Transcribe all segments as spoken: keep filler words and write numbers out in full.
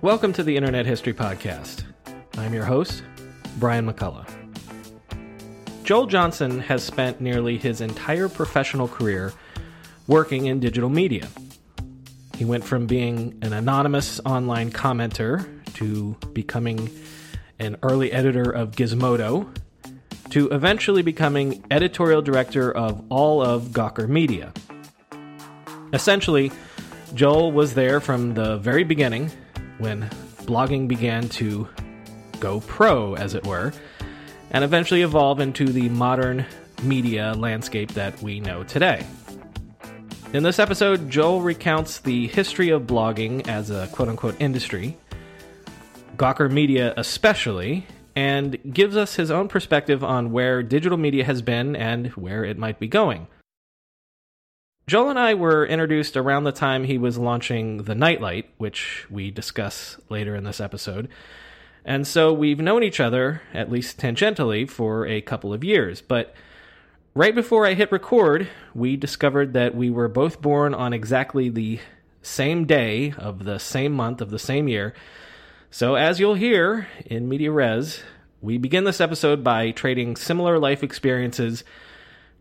Welcome to the Internet History Podcast. I'm your host, Brian McCullough. Joel Johnson has spent nearly his entire professional career working in digital media. He went from being an anonymous online commenter to becoming an early editor of Gizmodo to eventually becoming editorial director of all of Gawker Media. Essentially, Joel was there from the very beginning when blogging began to go pro, as it were, and eventually evolve into the modern media landscape that we know today. In this episode, Joel recounts the history of blogging as a quote-unquote industry, Gawker Media especially, and gives us his own perspective on where digital media has been and where it might be going. Joel and I were introduced around the time he was launching The Nightlight, which we discuss later in this episode, and so we've known each other, at least tangentially, for a couple of years. But right before I hit record, we discovered that we were both born on exactly the same day of the same month of the same year. So as you'll hear in Media Res, we begin this episode by trading similar life experiences,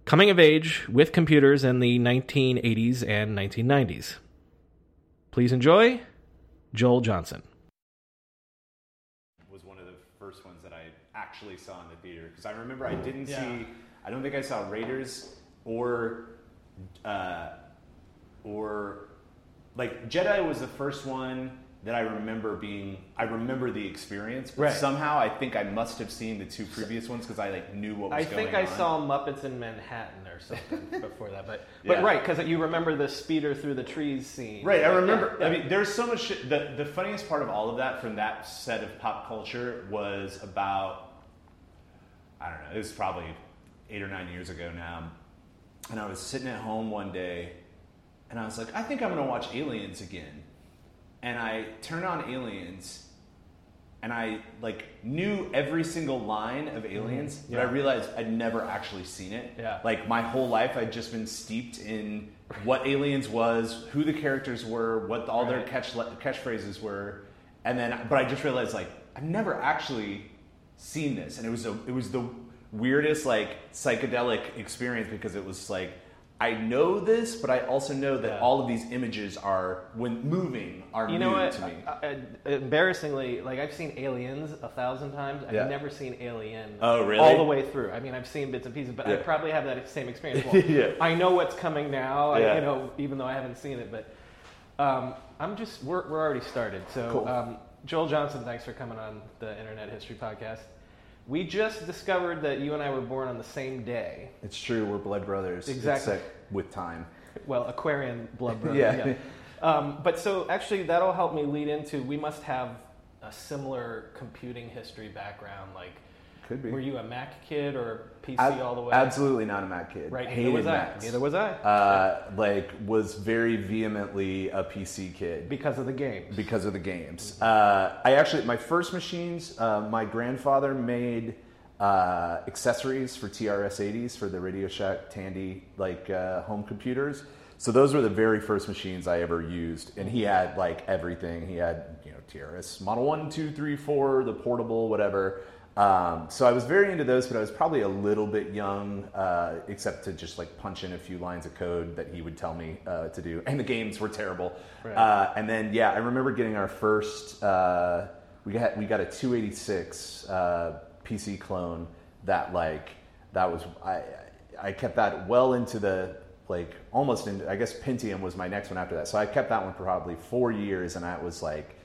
coming of age with computers in the nineteen eighties and nineteen nineties. Please enjoy Joel Johnson. Was one of the first ones that I actually saw in the theater, because I remember I didn't yeah. see, I don't think I saw Raiders or, uh, or like Jedi was the first one that I remember being, I remember the experience, but right. somehow I think I must have seen the two previous ones because I like knew what was I going on. I think I saw Muppets in Manhattan or something before that, but yeah. but right, because you remember the speeder through the trees scene. Right, I remember, yeah. I mean, there's so much shit. The, the funniest part of all of that from that set of pop culture was about, I don't know, it was probably eight or nine years ago now, and I was sitting at home one day, and I was like, I think I'm going to watch Aliens again. And I turned on Aliens, and I like knew every single line of Aliens, mm-hmm. yeah. but I realized I'd never actually seen it. Yeah. Like my whole life, I'd just been steeped in what Aliens was, who the characters were, what all right. their catch catchphrases were, and then. But I just realized like I've never actually seen this, and it was a, it was the weirdest like psychedelic experience because it was like. I know this, but I also know that yeah. all of these images are, when moving, are you know new what? to me. I, I, embarrassingly, like I've seen Aliens a thousand times. I've yeah. never seen Alien oh, really? all the way through. I mean, I've seen bits and pieces, but yeah. I probably have that same experience. Well, yeah. I know what's coming now, yeah. I, you know, even though I haven't seen it. But um, I'm just, we're, we're already started. So cool. um, Joel Johnson, thanks for coming on the Internet History Podcast. We just discovered that you and I were born on the same day. It's true. We're blood brothers. Exactly. Except with time. Well, Aquarian blood brothers. yeah. yeah. Um, but so actually that'll help me lead into, we must have a similar computing history background. Like, could be. Were you a Mac kid or P C Ab- all the way? Absolutely not a Mac kid. Right. Hated Macs. Neither was I. Uh, like, was very vehemently a P C kid. Because of the games. Because of the games. Mm-hmm. Uh, I actually, my first machines, uh, my grandfather made uh, accessories for T R S eighty s for the Radio Shack Tandy, like, uh, home computers. So those were the very first machines I ever used. And he had, like, everything. He had, you know, T R S Model one, two, three, four, the portable, whatever. Um, so I was very into those, but I was probably a little bit young, uh, except to just like punch in a few lines of code that he would tell me uh, to do. And the games were terrible. Right. Uh, and then, yeah, I remember getting our first, uh, we got, we got a two eighty-six uh, P C clone that like, that was, I, I kept that well into the, like almost into, I guess Pentium was my next one after that. So I kept that one for probably four years and I was like,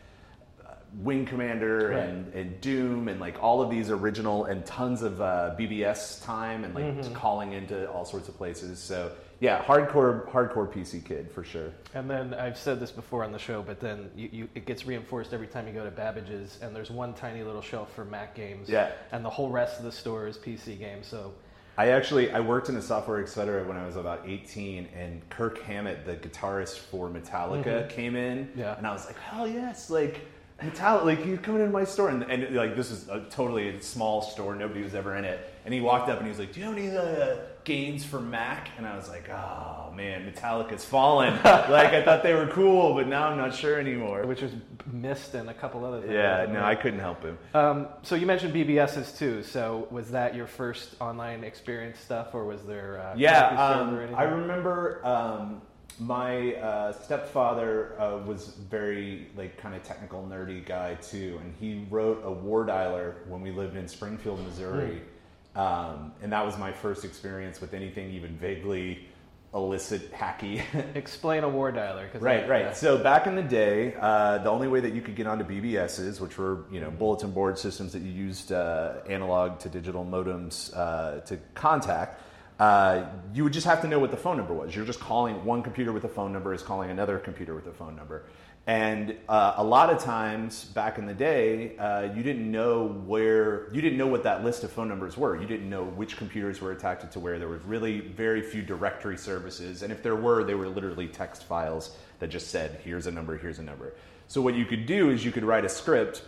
Wing Commander right. and, and Doom and like all of these original and tons of uh, B B S time and like mm-hmm. calling into all sorts of places. So yeah, hardcore hardcore P C kid for sure. And then I've said this before on the show, but then you, you, it gets reinforced every time you go to Babbage's and there's one tiny little shelf for Mac games. Yeah. And the whole rest of the store is P C games. So I actually, I worked in the software, et cetera, when I was about eighteen, and Kirk Hammett, the guitarist for Metallica, mm-hmm. came in, yeah. and I was like, hell yes, like, Metallica, like, you're coming into my store, and, and like, this is a totally small store, nobody was ever in it, and he walked up and he was like, do you have any of the gains for Mac? And I was like, oh, man, Metallica's fallen. Like, I thought they were cool, but now I'm not sure anymore. Which was missed and a couple other things. Yeah, no, I couldn't help him. Um, so you mentioned B B Ss too. So was that your first online experience stuff, or was there... Uh, yeah, um, or I remember um, my uh, stepfather uh, was very, like, kind of technical, nerdy guy too, and he wrote a war dialer when we lived in Springfield, Missouri. Mm. Um, and that was my first experience with anything even vaguely illicit, hacky. Explain a war dialer. Cause right, right. That. So back in the day, uh, the only way that you could get onto B B Ss, which were, you know, bulletin board systems that you used uh, analog to digital modems uh, to contact, uh, you would just have to know what the phone number was. You're just calling one computer with a phone number is calling another computer with a phone number. And uh, a lot of times back in the day, uh, you didn't know where, you didn't know what that list of phone numbers were. You didn't know which computers were attached to where. There were really very few directory services. And if there were, they were literally text files that just said, here's a number, here's a number. So what you could do is you could write a script.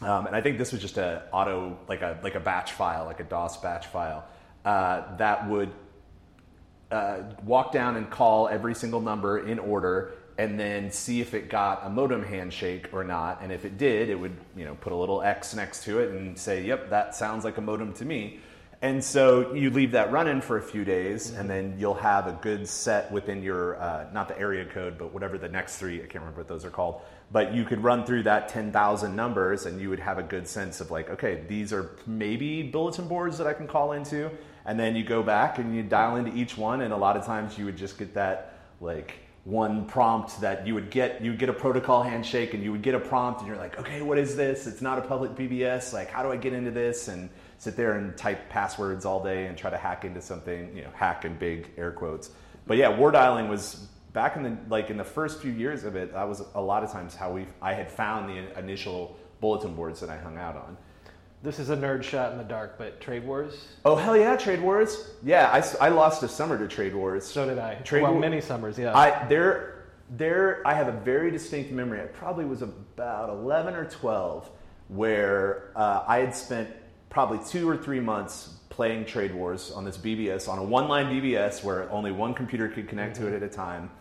Um, and I think this was just a auto, like a, like a batch file, like a DOS batch file, uh, that would uh, walk down and call every single number in order, and then see if it got a modem handshake or not. And if it did, it would, you know, put a little X next to it and say, yep, that sounds like a modem to me. And so you leave that running for a few days, mm-hmm. and then you'll have a good set within your, uh, not the area code, but whatever the next three, I can't remember what those are called, but you could run through that ten thousand numbers, and you would have a good sense of like, okay, these are maybe bulletin boards that I can call into. And then you go back and you dial into each one, and a lot of times you would just get that, like, one prompt that you would get, you would get a protocol handshake, and you would get a prompt, and you're like, okay, what is this? It's not a public B B S. Like, how do I get into this? And sit there and type passwords all day and try to hack into something, you know, hack in big air quotes. But yeah, war dialing was back in the, like, in the first few years of it, that was a lot of times how we, I had found the initial bulletin boards that I hung out on. This is a nerd shot in the dark, but Trade Wars? Oh, hell yeah, Trade Wars. Yeah, I, I lost a summer to Trade Wars. So did I. Trade well, War- many summers, yeah. I, there, there, I have a very distinct memory. I probably was about eleven or twelve, where uh, I had spent probably two or three months playing Trade Wars on this B B S, on a one-line B B S where only one computer could connect mm-hmm. to it at a time.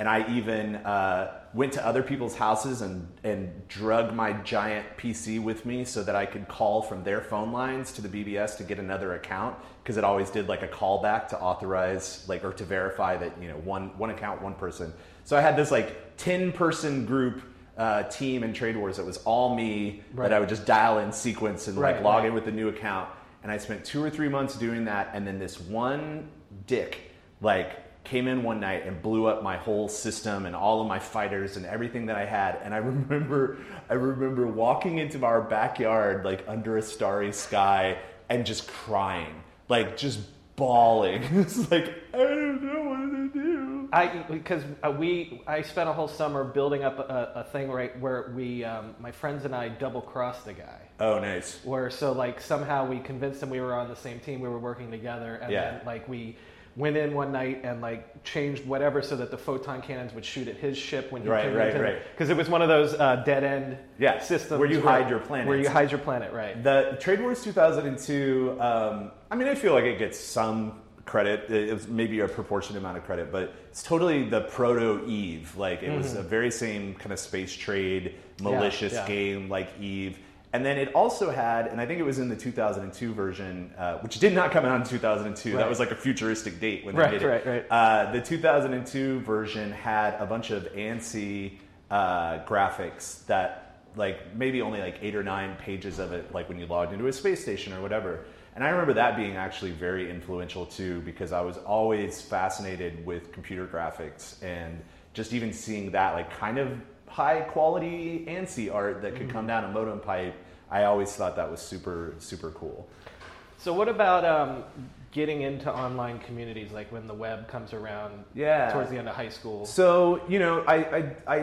And I even uh, went to other people's houses and, and drug my giant P C with me so that I could call from their phone lines to the B B S to get another account, because it always did like a callback to authorize, like, or to verify that, you know, one one account, one person. So I had this like ten-person group uh, team in Trade Wars that was all me, right. that I would just dial in sequence and right, like log right. in with a new account. And I spent two or three months doing that, and then this one dick, like... came in one night and blew up my whole system and all of my fighters and everything that I had. And I remember, I remember walking into our backyard, like under a starry sky, and just crying, like just bawling. It's like, I don't know what to do. I because we I spent a whole summer building up a, a thing right where we um, my friends and I double crossed the guy. Oh, nice. Where so like somehow we convinced him we were on the same team, we were working together, and yeah. then like we. Went in one night and like changed whatever so that the photon cannons would shoot at his ship when he right, came right, in. Right. Because it was one of those uh, dead end yeah. systems where you where, hide your planet. Where you hide your planet, right? The Trade Wars two thousand two. Um, I mean, I feel like it gets some credit. It was maybe a proportionate amount of credit, but it's totally the proto Eve. Like it mm-hmm. was the very same kind of space trade malicious yeah, yeah. game like Eve. And then it also had, and I think it was in the two thousand two version, uh, which did not come out in two thousand two. Right. That was like a futuristic date when they right, did it. Right, right, right. Uh, the two thousand two version had a bunch of ANSI uh, graphics that, like, maybe only like eight or nine pages of it, like when you logged into a space station or whatever. And I remember that being actually very influential too, because I was always fascinated with computer graphics and just even seeing that, like, kind of high quality ANSI art that could come down a modem pipe. I always thought that was super, super cool. So what about um, getting into online communities, like when the web comes around yeah. towards the end of high school? So, you know, I, I, I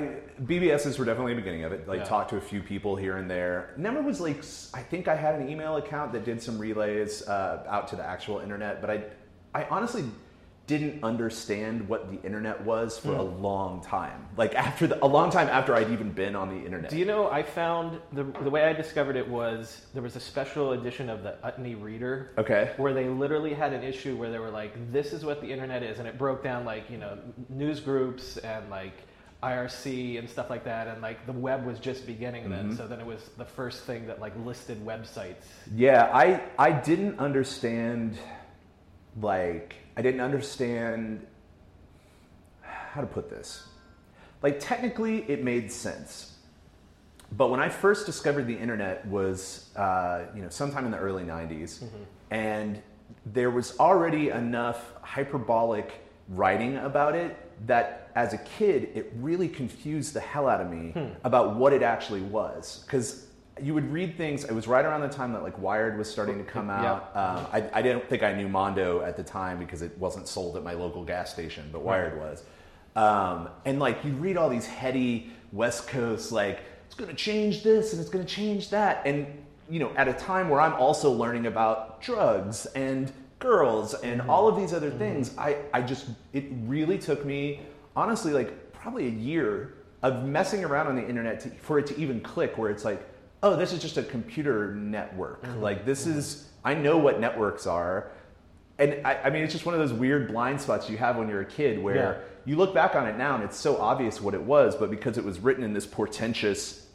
B B Ss were definitely the beginning of it. Like, yeah. talked to a few people here and there. Never was like, I think I had an email account that did some relays uh, out to the actual internet, but I, I honestly didn't understand what the internet was for mm. a long time. Like after the, a long time after I'd even been on the internet. Do you know, I found, the the way I discovered it was, there was a special edition of the Utney Reader. Okay. Where they literally had an issue where they were like, this is what the internet is. And it broke down like, you know, news groups and like I R C and stuff like that. And like the web was just beginning then. Mm-hmm. So then it was the first thing that like listed websites. Yeah, I I didn't understand like... I didn't understand how to put this. Like technically it made sense. But when I first discovered the internet was uh, you know, sometime in the early nineties, mm-hmm. and there was already enough hyperbolic writing about it that as a kid it really confused the hell out of me hmm. about what it actually was. Because you would read things. It was right around the time that like Wired was starting to come out. Yeah. Um, I, I didn't think I knew Mondo at the time because it wasn't sold at my local gas station, but Wired was. Um, and like you read all these heady West Coast, like it's going to change this and it's going to change that, and you know, at a time where I'm also learning about drugs and girls and mm-hmm. all of these other mm-hmm. things, I I just it really took me honestly like probably a year of messing around on the internet to, for it to even click where it's like, oh, this is just a computer network. Mm-hmm. Like this mm-hmm. is, I know what networks are. And I, I mean, it's just one of those weird blind spots you have when you're a kid where yeah. you look back on it now and it's so obvious what it was, but because it was written in this portentous,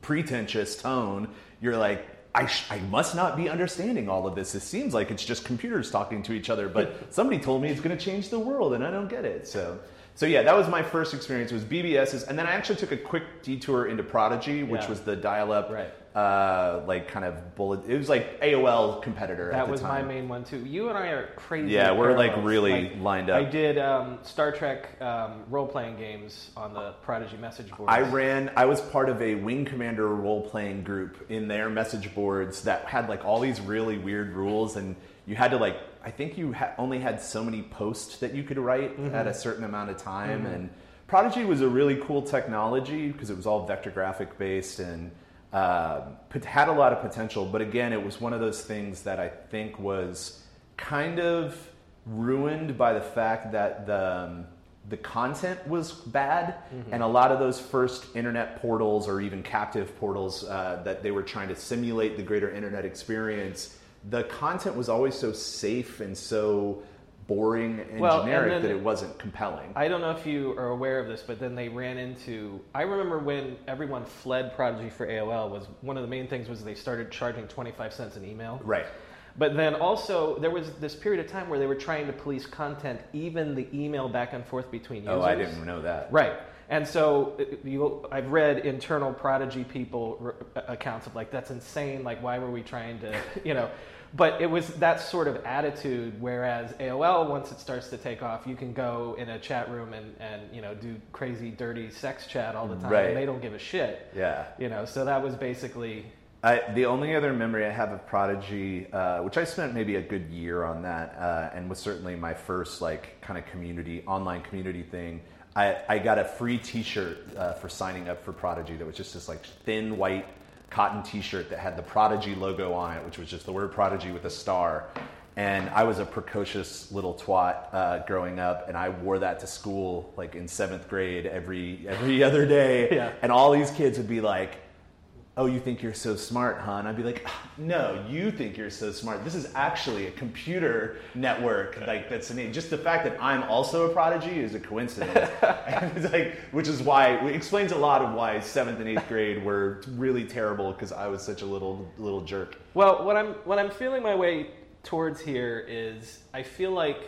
pretentious tone, you're like, I, sh- I must not be understanding all of this. It seems like it's just computers talking to each other, but somebody told me it's going to change the world and I don't get it. So... So yeah, that was my first experience, was B B Ss. And then I actually took a quick detour into Prodigy, which yeah. was the dial-up, right. uh, like kind of bullet. It was like A O L competitor that at the time. That was my main one too. You and I are crazy. Yeah, we're parallels. like really like, lined up. I did um, Star Trek um, role-playing games on the Prodigy message boards. I ran, I was part of a Wing Commander role-playing group in their message boards that had like all these really weird rules, and you had to like, I think you ha- only had so many posts that you could write mm-hmm. at a certain amount of time. Mm-hmm. And Prodigy was a really cool technology because it was all vector graphic based and uh, had a lot of potential. But again, it was one of those things that I think was kind of ruined by the fact that the, um, the content was bad. Mm-hmm. And a lot of those first internet portals or even captive portals uh, that they were trying to simulate the greater internet experience, the content was always so safe and so boring and well, generic and that it wasn't compelling. I don't know if you are aware of this, but then they ran into... I remember when everyone fled Prodigy for A O L, was one of the main things was they started charging twenty-five cents an email. Right. But then also, there was this period of time where they were trying to police content, even the email back and forth between users. Oh, I didn't know that. Right. And so you, I've read internal Prodigy people r- accounts of like, that's insane. Like, why were we trying to, you know? But it was that sort of attitude, whereas A O L, once it starts to take off, you can go in a chat room and, and you know, do crazy, dirty sex chat all the time. Right. And they don't give a shit. Yeah. You know, so that was basically... I, the only other memory I have of Prodigy, uh, which I spent maybe a good year on that, uh, and was certainly my first like kind of community, online community thing, I, I got a free T-shirt uh, for signing up for Prodigy that was just this like thin white cotton T-shirt that had the Prodigy logo on it, which was just the word Prodigy with a star. And I was a precocious little twat uh, growing up, and I wore that to school like in seventh grade every every other day. Yeah. And all these kids would be like, oh, you think you're so smart, huh? And I'd be like, no, you think you're so smart. This is actually a computer network. Like, that's an, just the fact that I'm also a prodigy is a coincidence. And it's like, which is why, it explains a lot of why seventh and eighth grade were really terrible, because I was such a little little jerk. Well, what I'm what I'm feeling my way towards here is, I feel like,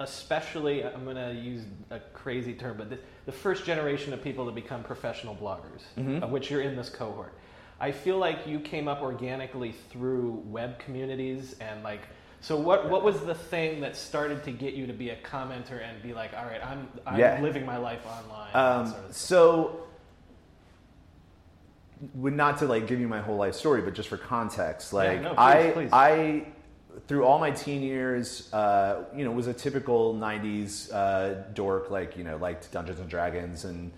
especially, I'm going to use a crazy term, but the, the first generation of people to become professional bloggers, mm-hmm. of which you're in this cohort. I feel like you came up organically through web communities and like, so what, what was the thing that started to get you to be a commenter and be like, all right, I'm, I'm yeah. living my life online? Um, sort of so, not to like give you my whole life story, but just for context, like yeah, no, please, I, please. I, through all my teen years, uh, you know, was a typical nineties uh, dork, like, you know, liked Dungeons and Dragons and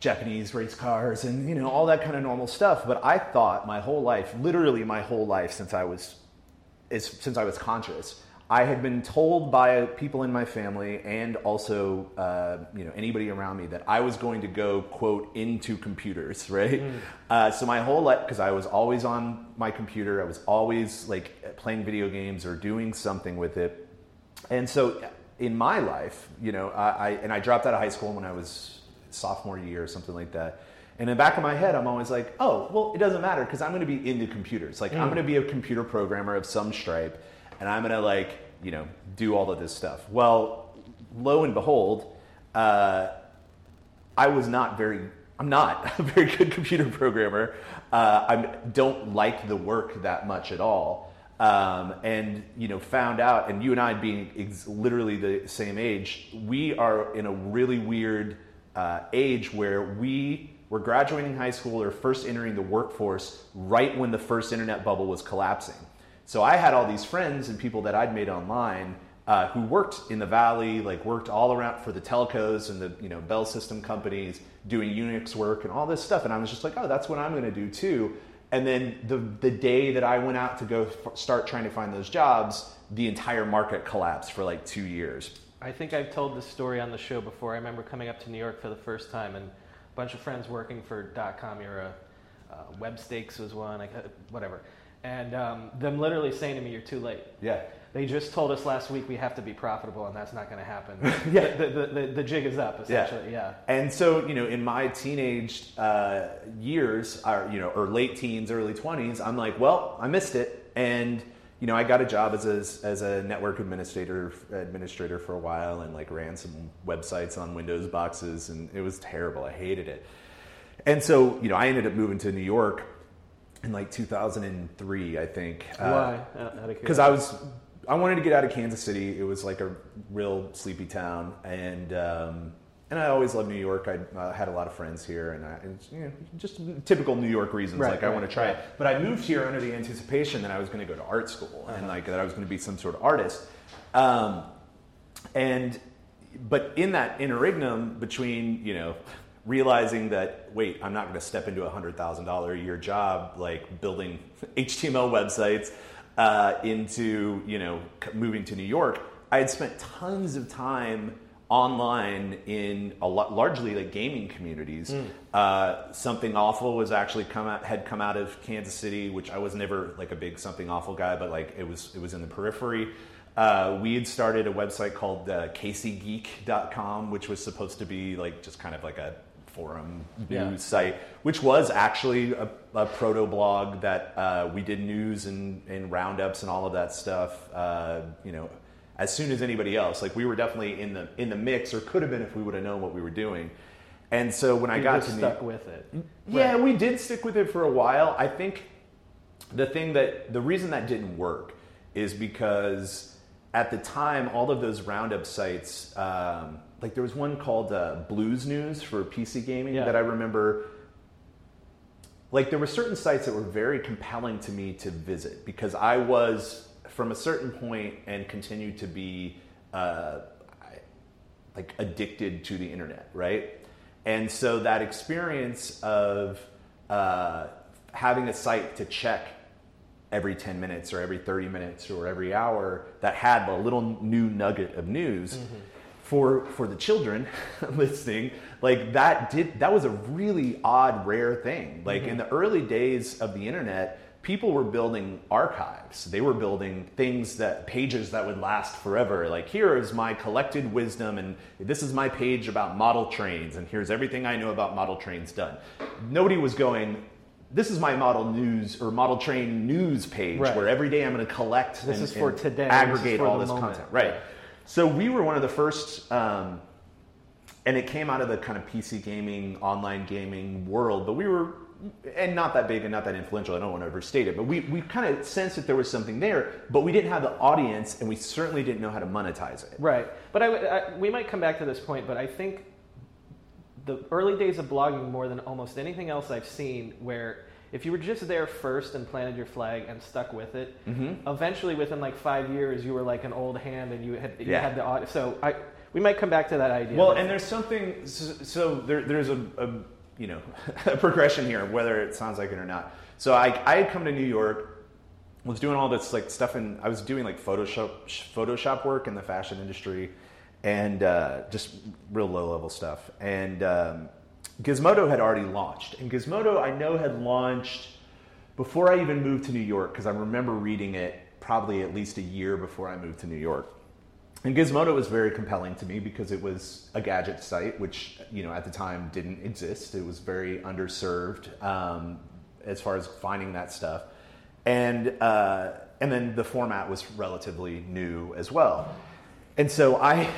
Japanese race cars and, you know, all that kind of normal stuff. But I thought my whole life, literally my whole life since I was, is, since I was conscious, I had been told by people in my family and also, uh, you know, anybody around me that I was going to go, quote, into computers, right? Mm. Uh, so my whole life, because I was always on my computer, I was always, like, playing video games or doing something with it. And so in my life, you know, I, I and I dropped out of high school when I was sophomore year or something like that. And in the back of my head, I'm always like, oh, well, it doesn't matter because I'm going to be into computers. Like, mm. I'm going to be a computer programmer of some stripe. And I'm going to, like, you know, do all of this stuff. Well, lo and behold, uh, I was not very, I'm not a very good computer programmer. Uh, I don't like the work that much at all. Um, and, you know, found out, and you and I being ex- literally the same age, we are in a really weird uh, age where we were graduating high school or first entering the workforce right when the first internet bubble was collapsing. So I had all these friends and people that I'd made online uh, who worked in the Valley, like worked all around for the telcos and the, you know, Bell System companies, doing Unix work and all this stuff. And I was just like, oh, that's what I'm going to do too. And then the the day that I went out to go f- start trying to find those jobs, the entire market collapsed for like two years. I think I've told this story on the show before. I remember coming up to New York for the first time and a bunch of friends working for dot-com era. Uh, Webstakes was one, I, whatever. And um, them literally saying to me, you're too late. Yeah. They just told us last week we have to be profitable, and that's not going to happen. yeah. The, the, the, the jig is up, essentially. Yeah. yeah. And so, you know, in my teenage uh, years, or, you know, or late teens, early twenties, I'm like, well, I missed it. And, you know, I got a job as a, as a network administrator administrator for a while and, like, ran some websites on Windows boxes, and it was terrible. I hated it. And so, you know, I ended up moving to New York in like two thousand three, I think. Why? Because uh, I was, I wanted to get out of Kansas City. It was like a real sleepy town, and um, and I always loved New York. I uh, had a lot of friends here, and, I, and you know, just typical New York reasons. Right, like right, I want to try right. it. But I moved here under the anticipation that I was going to go to art school uh-huh. and like that I was going to be some sort of artist. Um, and but in that interregnum between, you know, realizing that, wait, I'm not going to step into a one hundred thousand dollars a year job, like building H T M L websites, uh, into, you know, moving to New York, I had spent tons of time online in a lot, largely like gaming communities. Mm. Uh, Something Awful was actually come out, had come out of Kansas City, which I was never like a big Something Awful guy, but like it was, it was in the periphery. Uh, we had started a website called uh, Casey Geek dot com, which was supposed to be like just kind of like a forum news yeah. site, which was actually a, a proto blog that uh, we did news and, and roundups and all of that stuff. Uh, you know, as soon as anybody else, like we were definitely in the in the mix, or could have been if we would have known what we were doing. And so when you I got to stuck New- with it, yeah, right. we did stick with it for a while. I think the thing that the reason that didn't work is because at the time all of those roundup sites. Um, Like there was one called uh, Blues News for P C gaming yeah. that I remember. Like there were certain sites that were very compelling to me to visit because I was from a certain point and continue to be uh, like addicted to the internet, right? And so that experience of uh, having a site to check every ten minutes or every thirty minutes or every hour that had a little new nugget of news. Mm-hmm. For for the children listening, like that did that was a really odd, rare thing. Like mm-hmm. in the early days of the internet, people were building archives. They were building things that pages that would last forever. Like here is my collected wisdom, and this is my page about model trains, and here's everything I know about model trains done. Nobody was going, this is my model news or model train news page, right. where every day I'm going to collect this and, is for and today. Aggregate this for all this moment. Content, right? So we were one of the first, um, and it came out of the kind of P C gaming, online gaming world, but we were, and not that big and not that influential, I don't want to overstate it, but we, we kind of sensed that there was something there, but we didn't have the audience, and we certainly didn't know how to monetize it. Right. But I, I, we might come back to this point, but I think the early days of blogging, more than almost anything else I've seen, where if you were just there first and planted your flag and stuck with it, mm-hmm. eventually within like five years you were like an old hand and you had you yeah. had the audience. So I we might come back to that idea. Well, and there's something. So, so there, there's a, a you know a progression here, whether it sounds like it or not. So I I had come to New York. Was doing all this like stuff, and I was doing like Photoshop Photoshop work in the fashion industry, and uh, just real low level stuff. And um, Gizmodo had already launched, and Gizmodo I know had launched before I even moved to New York, because I remember reading it probably at least a year before I moved to New York. And Gizmodo was very compelling to me because it was a gadget site, which you know at the time didn't exist. It was very underserved um, as far as finding that stuff. And uh, and then the format was relatively new as well, and so I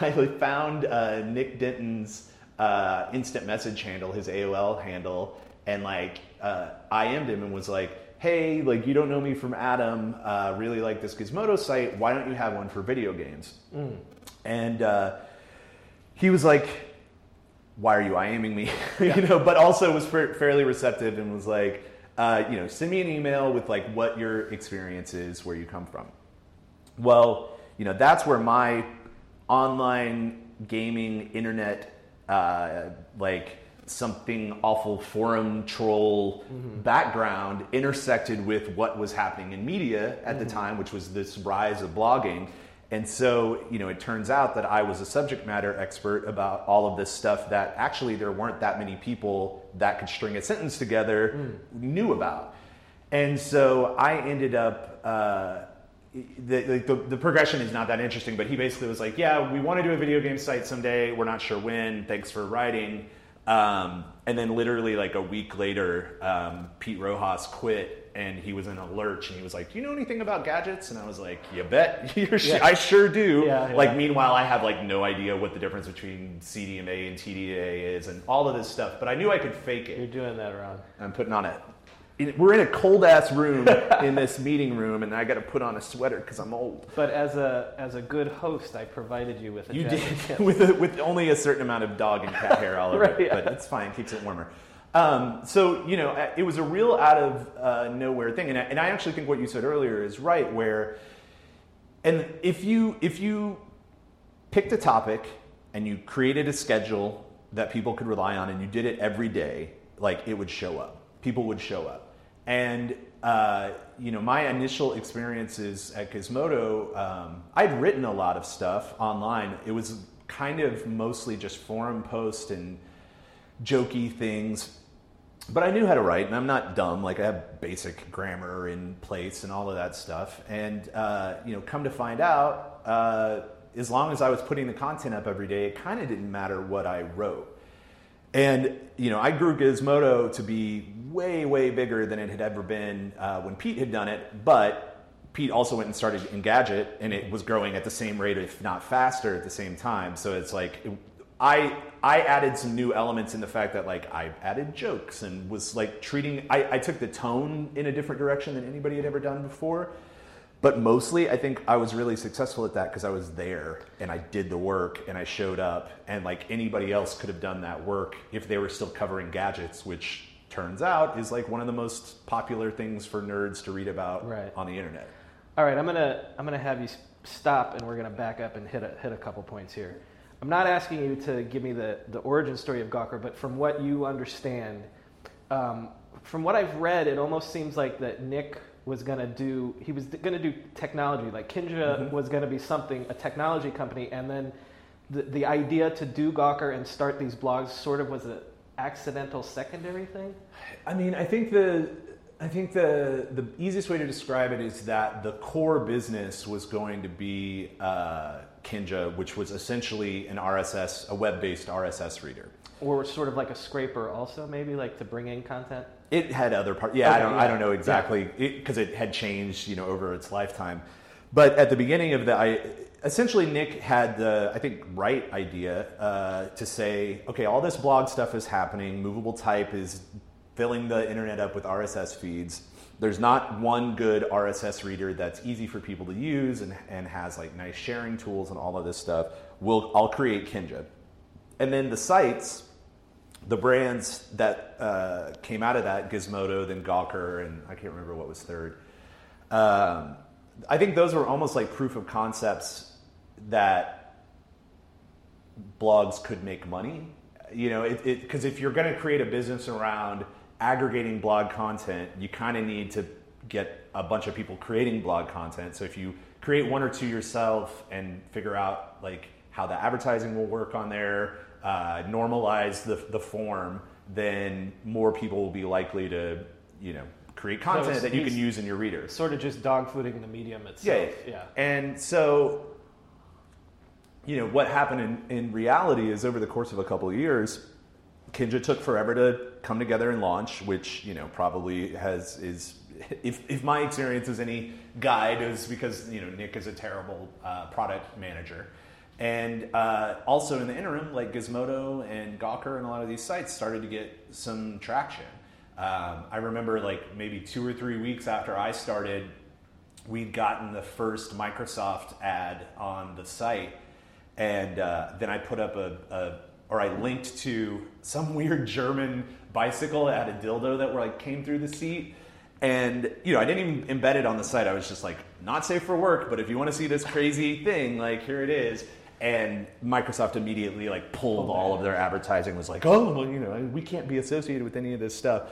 I found uh, Nick Denton's uh, instant message handle, his A O L handle, and like uh, I M'd him and was like, hey, like you don't know me from Adam, uh, really like this Gizmodo site. Why don't you have one for video games? Mm. And uh, he was like, why are you I M'ing me? Yeah. you know, but also was f- fairly receptive and was like. Uh, you know, send me an email with like what your experience is, where you come from. Well, you know, that's where my online gaming internet, uh, like something awful forum troll mm-hmm. background intersected with what was happening in media at mm-hmm. the time, which was this rise of blogging. And so, you know, it turns out that I was a subject matter expert about all of this stuff that actually there weren't that many people that could string a sentence together mm. knew about. And so I ended up, uh, the, the, the progression is not that interesting, but he basically was like, yeah, we want to do a video game site someday. We're not sure when. Thanks for writing. Um, and then literally like a week later, um, Pete Rojas quit. And he was in a lurch, and he was like, do you know anything about gadgets? And I was like, you bet. You're sh- yeah. I sure do. Yeah, yeah. Like, meanwhile, I have, like, no idea what the difference between C D M A and T D A is and all of this stuff. But I knew I could fake it. You're doing that wrong. I'm putting on it. We're in a cold-ass room in this meeting room, and I got to put on a sweater because I'm old. But as a as a good host, I provided you with a you did. with, a, with only a certain amount of dog and cat hair all over right, it. Yeah. But that's fine. Keeps it warmer. Um, so, you know, it was a real out of uh, nowhere thing. And I, and I actually think what you said earlier is right, where, and if you, if you picked a topic and you created a schedule that people could rely on and you did it every day, like it would show up, people would show up. And, uh, you know, my initial experiences at Gizmodo, um, I'd written a lot of stuff online. It was kind of mostly just forum posts and jokey things. But I knew how to write, and I'm not dumb. Like, I have basic grammar in place and all of that stuff. And, uh, you know, come to find out, uh, as long as I was putting the content up every day, it kind of didn't matter what I wrote. And, you know, I grew Gizmodo to be way, way bigger than it had ever been uh, when Pete had done it. But Pete also went and started Engadget, and it was growing at the same rate, if not faster, at the same time. So it's like... It, I I added some new elements in the fact that like I added jokes and was like treating I, I took the tone in a different direction than anybody had ever done before. But mostly I think I was really successful at that because I was there and I did the work and I showed up, and like anybody else could have done that work if they were still covering gadgets, which turns out is like one of the most popular things for nerds to read about right. on the internet. All right, I'm gonna I'm gonna have you stop, and we're gonna back up and hit a, hit a couple points here. I'm not asking you to give me the, the origin story of Gawker, but from what you understand, um, from what I've read, it almost seems like that Nick was going to do, he was going to do technology. Like Kinja mm-hmm. was going to be something, a technology company, and then the, the idea to do Gawker and start these blogs sort of was an accidental secondary thing? I mean, I think the... I think the the easiest way to describe it is that the core business was going to be uh, Kinja, which was essentially an R S S, a web-based R S S reader, or sort of like a scraper, also maybe like to bring in content. It had other parts. Yeah, okay, I don't yeah. I don't know exactly because yeah. it, it had changed, you know, over its lifetime. But at the beginning of the, I essentially Nick had the I think right idea uh, to say, okay, all this blog stuff is happening. Movable Type is filling the internet up with R S S feeds. There's not one good R S S reader that's easy for people to use and, and has like nice sharing tools and all of this stuff. We'll I'll create Kinja. And then the sites the brands that uh, came out of that, Gizmodo, then Gawker, and I can't remember what was third. Um, I think those were almost like proof of concepts that blogs could make money. You know, it, it, 'cause if you're going to create a business around aggregating blog content, you kind of need to get a bunch of people creating blog content. So if you create one or two yourself and figure out like how the advertising will work on there, uh, normalize the the form, then more people will be likely to, you know, create content so that you can use in your reader. Sort of just dogfooding the medium itself. Yeah, yeah. And so, you know, what happened in, in reality is over the course of a couple of years, Kinja took forever to come together and launch, which, you know, probably has is, if if my experience is any guide, is because, you know, Nick is a terrible uh, product manager. And uh, also in the interim, like Gizmodo and Gawker and a lot of these sites started to get some traction. Um, I remember like maybe two or three weeks after I started, we'd gotten the first Microsoft ad on the site. And uh, then I put up a, a, or I linked to some weird German bicycle that had a dildo that were like came through the seat. And, you know, I didn't even embed it on the site. I was just like, not safe for work, but if you want to see this crazy thing, like, here it is. And Microsoft immediately, like, pulled oh, all of their advertising, was like, oh, well, you know, we can't be associated with any of this stuff.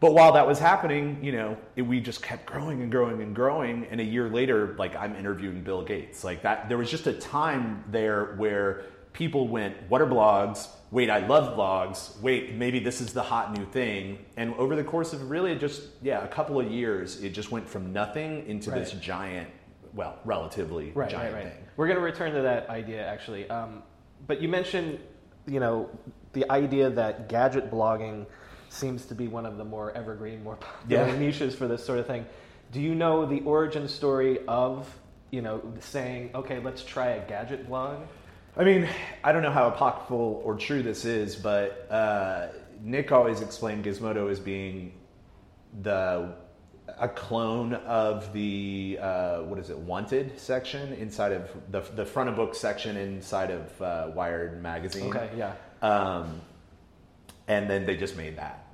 But while that was happening, you know, it, we just kept growing and growing and growing. And a year later, like, I'm interviewing Bill Gates. Like, that, there was just a time there where people went, what are blogs? Wait, I love blogs. Wait, maybe this is the hot new thing. And over the course of really just, yeah, a couple of years, it just went from nothing into right. this giant, well, relatively right, giant right, right. thing. We're going to return to that idea, actually. Um, but you mentioned, you know, the idea that gadget blogging seems to be one of the more evergreen, more popular yeah. niches for this sort of thing. Do you know the origin story of, you know, saying, okay, let's try a gadget blog? I mean, I don't know how apocryphal or true this is, but uh, Nick always explained Gizmodo as being the a clone of the uh, what is it, Wanted section inside of the the front of book section inside of uh, Wired magazine. Okay, yeah. Um, and then they just made that,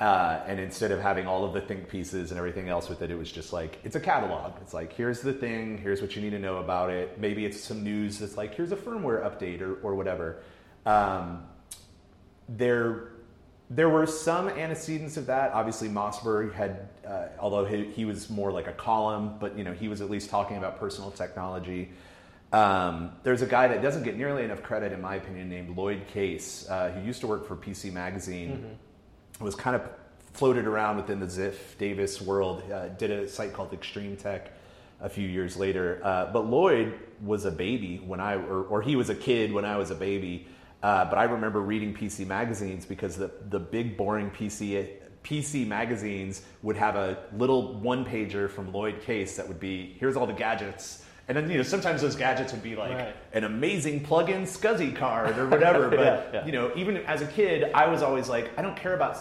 uh, and instead of having all of the think pieces and everything else with it, it was just like, it's a catalog. It's like, here's the thing, here's what you need to know about it. Maybe it's some news that's like, here's a firmware update or, or whatever. Um, there, there were some antecedents of that. Obviously, Mossberg had, uh, although he, he was more like a column, but you know, he was at least talking about personal technology. Um, there's a guy that doesn't get nearly enough credit, in my opinion, named Lloyd Case, uh, who used to work for P C Magazine, mm-hmm. was kind of floated around within the Ziff Davis world, uh, did a site called Extreme Tech a few years later. Uh, but Lloyd was a baby when I, or, or he was a kid when I was a baby. Uh, but I remember reading P C magazines because the, the big boring P C P C magazines would have a little one pager from Lloyd Case that would be, here's all the gadgets. And then, you know, sometimes those gadgets would be like right. an amazing plug-in SCSI card or whatever. But, yeah, yeah. you know, even as a kid, I was always like, I don't care about,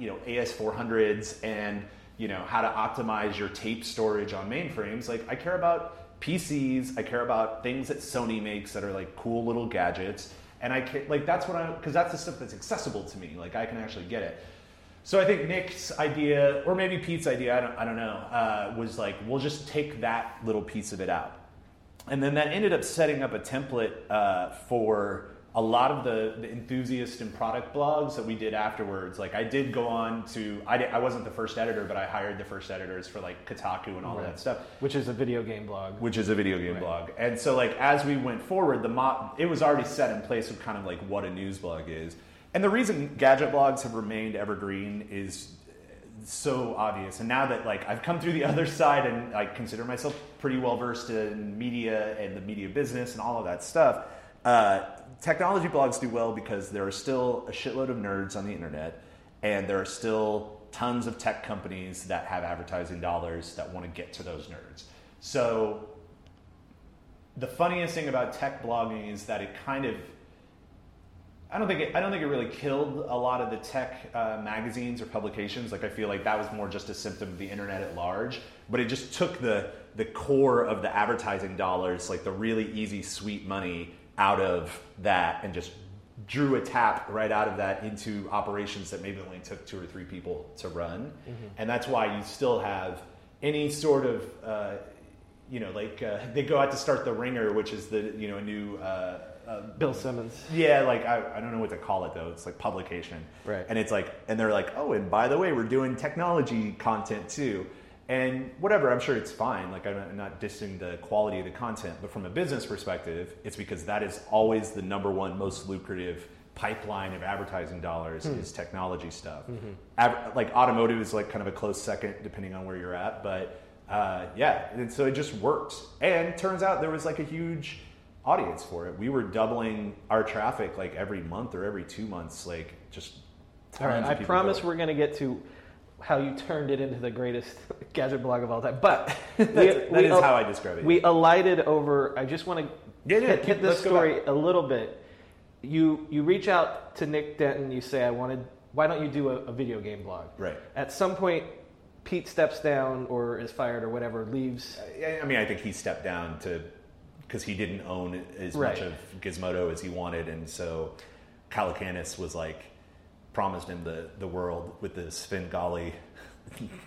you know, A S four hundreds and, you know, how to optimize your tape storage on mainframes. Like, I care about P Cs. I care about things that Sony makes that are like cool little gadgets. And I can, like, that's what I, because that's the stuff that's accessible to me. Like, I can actually get it. So I think Nick's idea, or maybe Pete's idea, I don't, I don't know, uh, was like, we'll just take that little piece of it out. And then that ended up setting up a template uh, for a lot of the, the enthusiast and product blogs that we did afterwards. Like, I did go on to, I, did, I wasn't the first editor, but I hired the first editors for like Kotaku and all right. that stuff. Which is a video game blog. Which is a video game right. blog. And so like, as we went forward, the mo- it was already set in place of kind of like what a news blog is. And the reason gadget blogs have remained evergreen is so obvious. And now that like I've come through the other side and I consider myself pretty well versed in media and the media business and all of that stuff, uh, technology blogs do well because there are still a shitload of nerds on the internet, and there are still tons of tech companies that have advertising dollars that want to get to those nerds. So the funniest thing about tech blogging is that it kind of I don't think it, I don't think it really killed a lot of the tech uh, magazines or publications. Like I feel like that was more just a symptom of the internet at large. But it just took the the core of the advertising dollars, like the really easy, sweet money, out of that and just drew a tap right out of that into operations that maybe only took two or three people to run. Mm-hmm. And that's why you still have any sort of, uh, you know, like uh, they go out to start The Ringer, which is the, you know, a new... Uh, Uh, Bill Simmons. Yeah, like, I, I don't know what to call it, though. It's like publication. Right. And it's like, and they're like, oh, and by the way, we're doing technology content, too. And whatever, I'm sure it's fine. Like, I'm not dissing the quality of the content. But from a business perspective, it's because that is always the number one most lucrative pipeline of advertising dollars hmm. is technology stuff. Mm-hmm. Ad, like, automotive is, like, kind of a close second, depending on where you're at. But, uh, yeah, and so it just worked. And turns out there was, like, a huge... audience for it. We were doubling our traffic like every month or every two months, like just all right. I promise we're going to get to how you turned it into the greatest gadget blog of all time. But we, that we, is uh, how I describe it. We alighted over. I just want to yeah, yeah, hit, hit this story a little bit. You you reach out to Nick Denton. You say, "I wanted. Why don't you do a, a video game blog?" Right. At some point, Pete steps down or is fired or whatever, leaves. I, I mean, I think he stepped down to. Because he didn't own as right. much of Gizmodo as he wanted, and so Calacanis was like promised him the, the world with the Svengali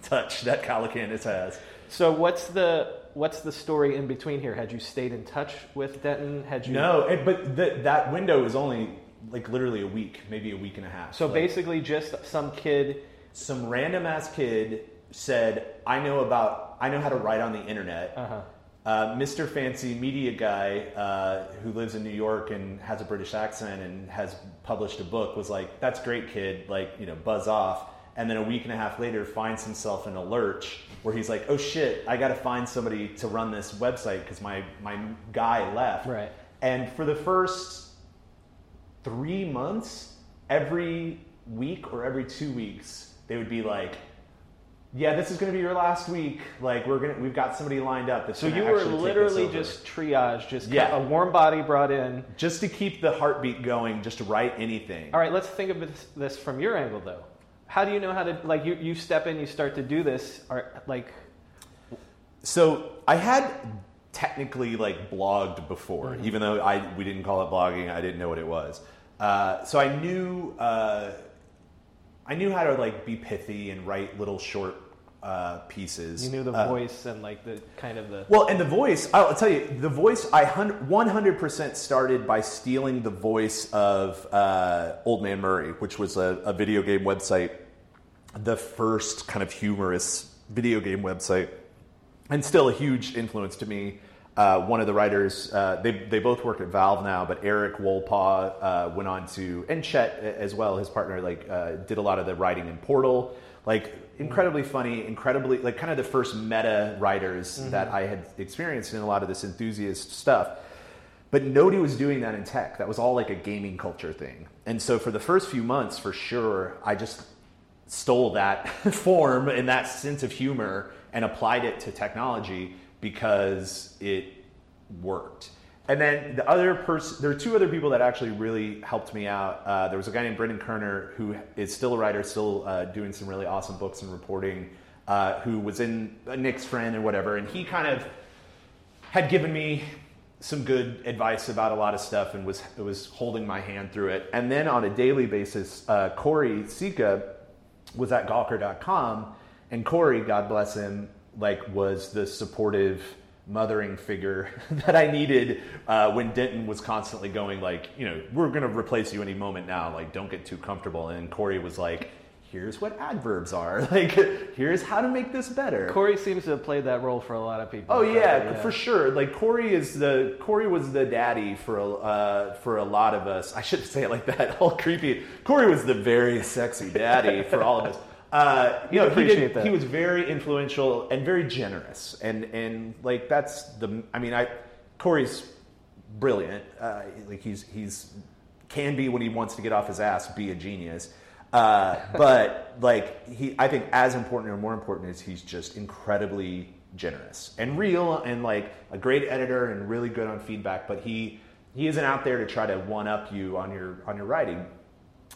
touch that Calacanis has. So what's the what's the story in between here? Had you stayed in touch with Denton? Had you no? It, but the, that window is only like literally a week, maybe a week and a half. So like, basically, just some kid, some random ass kid said, "I know about I know how to write on the internet." Uh-huh. Uh, Mister Fancy Media Guy, uh, who lives in New York and has a British accent and has published a book, was like, that's great, kid, like, you know, buzz off. And then a week and a half later finds himself in a lurch where he's like, oh, shit, I got to find somebody to run this website because my, my guy left. Right. And for the first three months, every week or every two weeks, they would be like, yeah, this is going to be your last week. Like we're gonna, we've got somebody lined up. So you were literally just triage, just yeah. a warm body brought in, just to keep the heartbeat going, just to write anything. All right, let's think of this, this from your angle though. How do you know how to like you, you step in, you start to do this, or like? So I had technically like blogged before, mm-hmm. even though I we didn't call it blogging. I didn't know what it was. Uh, so I knew. Uh, I knew how to like be pithy and write little short uh, pieces. You knew the uh, voice and like the kind of the well, and the voice. I'll tell you, the voice. I one hundred percent started by stealing the voice of uh, Old Man Murray, which was a, a video game website, the first kind of humorous video game website, and still a huge influence to me. Uh, one of the writers, uh, they they both work at Valve now, but Eric Wolpaw uh, went on to, and Chet as well, his partner, like uh, did a lot of the writing in Portal. Like incredibly funny, incredibly like kind of the first meta writers mm-hmm. that I had experienced in a lot of this enthusiast stuff. But nobody was doing that in tech. That was all like a gaming culture thing. And so for the first few months, for sure, I just stole that form and that sense of humor and applied it to technology. Because it worked. And then the other person, there are two other people that actually really helped me out. Uh, there was a guy named Brendan Kerner, who is still a writer, still uh, doing some really awesome books and reporting, uh, who was in uh, Nick's friend and whatever. And he kind of had given me some good advice about a lot of stuff and was was holding my hand through it. And then on a daily basis, uh, Corey Sika was at Gawker dot com. And Corey, God bless him, like was the supportive mothering figure that I needed uh, when Denton was constantly going like, you know, we're going to replace you any moment now. Like, don't get too comfortable. And Corey was like, here's what adverbs are. Like, here's how to make this better. Corey seems to have played that role for a lot of people. Oh yeah, yeah. for sure. Like Corey is the Corey was the daddy for uh, for a lot of us. I shouldn't say it like that. All creepy. Corey was the very sexy daddy for all of us. Uh, you know, appreciate he, did, that. He was very influential and very generous, and and like that's the. I mean, I Corey's brilliant. Uh, like he's he's can be when he wants to get off his ass, be a genius. Uh, but like he, I think as important or more important is he's just incredibly generous and real, and like a great editor and really good on feedback. But he he isn't out there to try to one up you on your on your writing,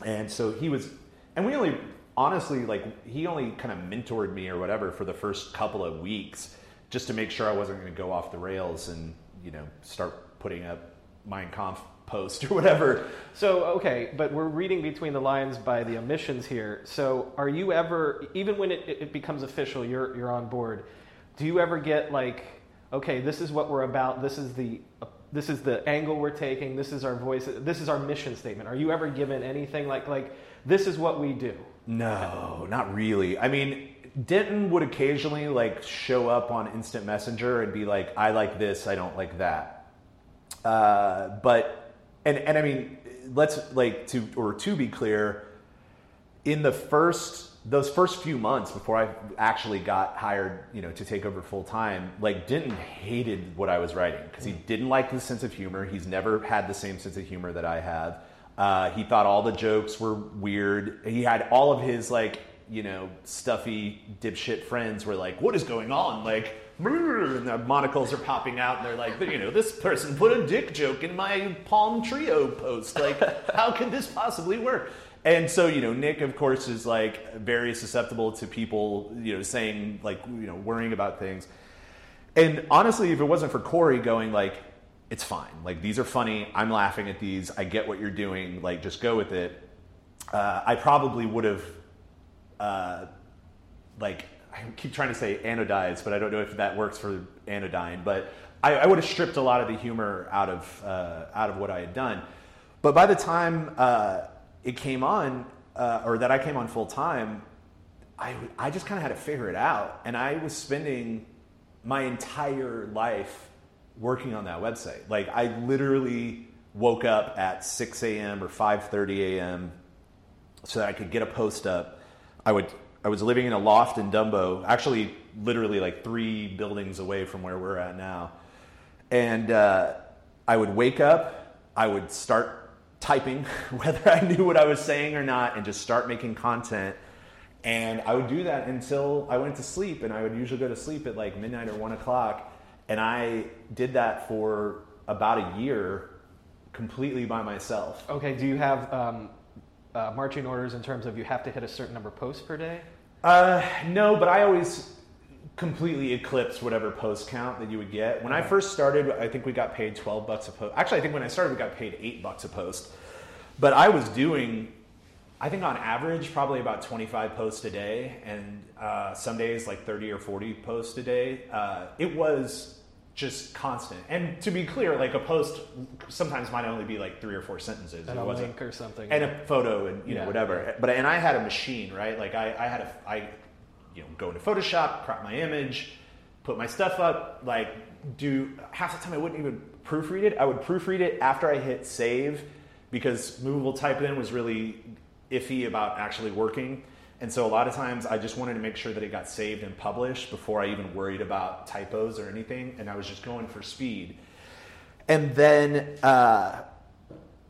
and so he was, and we only. Honestly, like he only kind of mentored me or whatever for the first couple of weeks, just to make sure I wasn't going to go off the rails and you know start putting up Mein Kampf post or whatever. So, okay, but we're reading between the lines by the omissions here. So are you ever, even when it, it becomes official, you're, you're on board, do you ever get like, okay, this is what we're about, this is the uh, this is the angle we're taking, this is our voice, this is our mission statement. Are you ever given anything like, like this is what we do? No, not really. I mean, Denton would occasionally like show up on Instant Messenger and be like, I like this, I don't like that. Uh, but, and, and I mean, let's like to, or to be clear, in the first, those first few months before I actually got hired, you know, to take over full time, like Denton hated what I was writing because he didn't like the sense of humor. He's never had the same sense of humor that I have. Uh, he thought all the jokes were weird. He had all of his like, you know, stuffy dipshit friends were like, what is going on? Like, and their monocles are popping out and they're like, you know, this person put a dick joke in my Palm Trio post. Like, how could this possibly work? And so, you know, Nick, of course, is like very susceptible to people, you know, saying like, you know, worrying about things. And honestly, if it wasn't for Corey going like, it's fine. Like, these are funny. I'm laughing at these. I get what you're doing. Like, just go with it. Uh, I probably would have, uh, like, I keep trying to say anodized, but I don't know if that works for anodyne. But I, I would have stripped a lot of the humor out of uh, out of what I had done. But by the time uh, it came on, uh, or that I came on full time, I, I just kind of had to figure it out. And I was spending my entire life working on that website. Like, I literally woke up at six a.m. or five thirty a.m. so that I could get a post up. I would, I was living in a loft in Dumbo, actually literally like three buildings away from where we're at now. And uh, I would wake up, I would start typing, whether I knew what I was saying or not, and just start making content. And I would do that until I went to sleep, and I would usually go to sleep at like midnight or one o'clock. And I did that for about a year completely by myself. Okay, do you have um, uh, marching orders in terms of you have to hit a certain number of posts per day? Uh, no, but I always completely eclipsed whatever post count that you would get. When I first started, I think we got paid twelve bucks a post. Actually, I think when I started, we got paid eight bucks a post. But I was doing, I think on average, probably about twenty-five posts a day, and uh, some days like thirty or forty posts a day. Uh, it was just constant. And to be clear, like a post sometimes might only be like three or four sentences. And it a wasn't, link or something. And a photo and you yeah. know whatever. But and I had a machine, right? Like I, I had a I. You know, go into Photoshop, crop my image, put my stuff up, like do, half the time I wouldn't even proofread it. I would proofread it after I hit save because Movable Type then was really iffy about actually working. And so a lot of times I just wanted to make sure that it got saved and published before I even worried about typos or anything. And I was just going for speed. And then uh,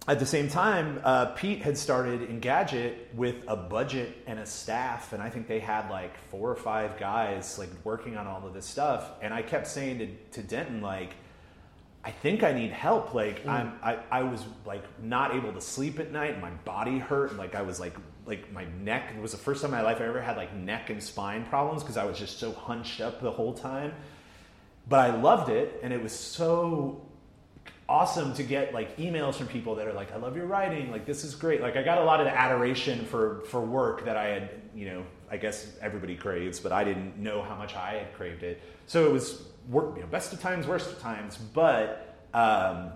at the same time, uh, Pete had started Engadget with a budget and a staff, and I think they had like four or five guys like working on all of this stuff. And I kept saying to, to Denton, like, I think I need help. Like, mm. I'm, I, I was like not able to sleep at night, and my body hurt, and like I was like, like my neck. It was the first time in my life I ever had like neck and spine problems because I was just so hunched up the whole time. But I loved it, and it was so awesome to get like emails from people that are like, I love your writing, like this is great. Like I got a lot of the adoration for for work that I had, you know, I guess everybody craves, but I didn't know how much I had craved it. So it was work, you know, best of times, worst of times, but um,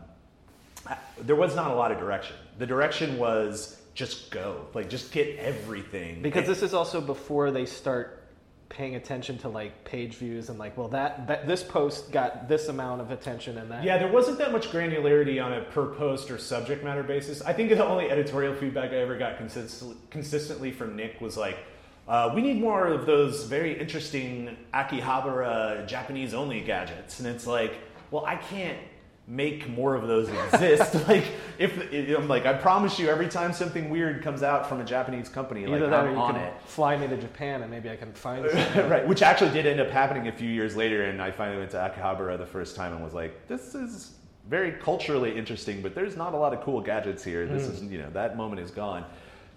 there was not a lot of direction. The direction was just go, like just get everything. Because this is also before they start paying attention to like page views and like, well, that, that this post got this amount of attention and that. Yeah, there wasn't that much granularity on a per post or subject matter basis. I think the only editorial feedback I ever got consist- consistently from Nick was like, uh, we need more of those very interesting Akihabara Japanese only gadgets. And it's like, well, I can't make more of those exist. Like, if I'm like, I promise you, every time something weird comes out from a Japanese company, either like that I'm or you on can it. Fly me to Japan, and maybe I can find something. Right, which actually did end up happening a few years later, and I finally went to Akihabara the first time and was like, this is very culturally interesting, but there's not a lot of cool gadgets here. This mm. is, you know, that moment is gone.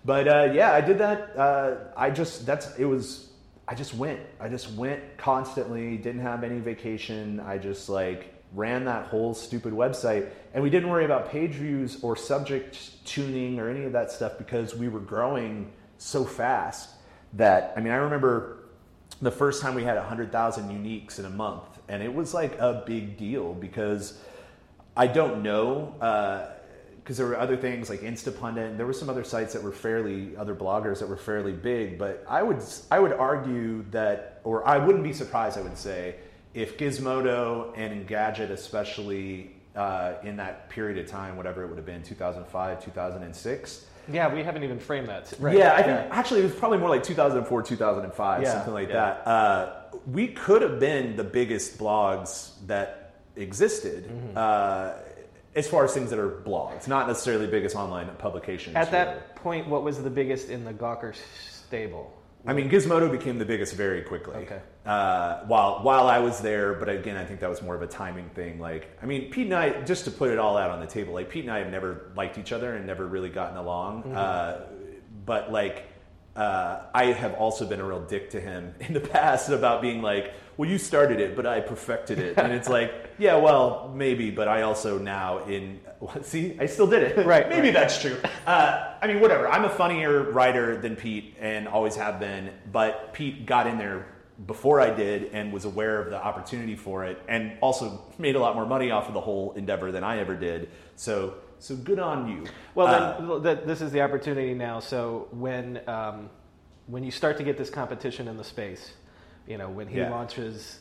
But uh, yeah, I did that. Uh, I just that's it was. I just went. I just went constantly. Didn't have any vacation. I just like. ran that whole stupid website, and we didn't worry about page views or subject tuning or any of that stuff because we were growing so fast that, I mean, I remember the first time we had one hundred thousand uniques in a month, and it was like a big deal because I don't know, because uh, there were other things like Instapundit, and there were some other sites that were fairly, other bloggers that were fairly big, but I would, I would argue that, or I wouldn't be surprised, I would say, if Gizmodo and Engadget, especially uh, in that period of time, whatever it would have been, two thousand five, two thousand six. Yeah, we haven't even framed that. Right. Yeah, I think yeah. actually it was probably more like two thousand four, two thousand five, yeah, something like yeah. that. Uh, we could have been the biggest blogs that existed mm-hmm. uh, as far as things that are blogs, not necessarily biggest online publications. At that really. point, what was the biggest in the Gawker stable? I mean, Gizmodo became the biggest very quickly. Okay. Uh, while while I was there, but again, I think that was more of a timing thing. Like, I mean, Pete and I, just to put it all out on the table, like Pete and I have never liked each other and never really gotten along. Mm-hmm. Uh, but like, uh, I have also been a real dick to him in the past about being like, well, you started it, but I perfected it. And it's like, yeah, well, maybe, but I also now in, well, see, I still did it. Right. Maybe right. that's true. Uh, I mean, whatever. I'm a funnier writer than Pete and always have been, but Pete got in there before I did and was aware of the opportunity for it and also made a lot more money off of the whole endeavor than I ever did. So, so good on you. Well, then, uh, this is the opportunity now. So when, um, when you start to get this competition in the space, you know, when he yeah. launches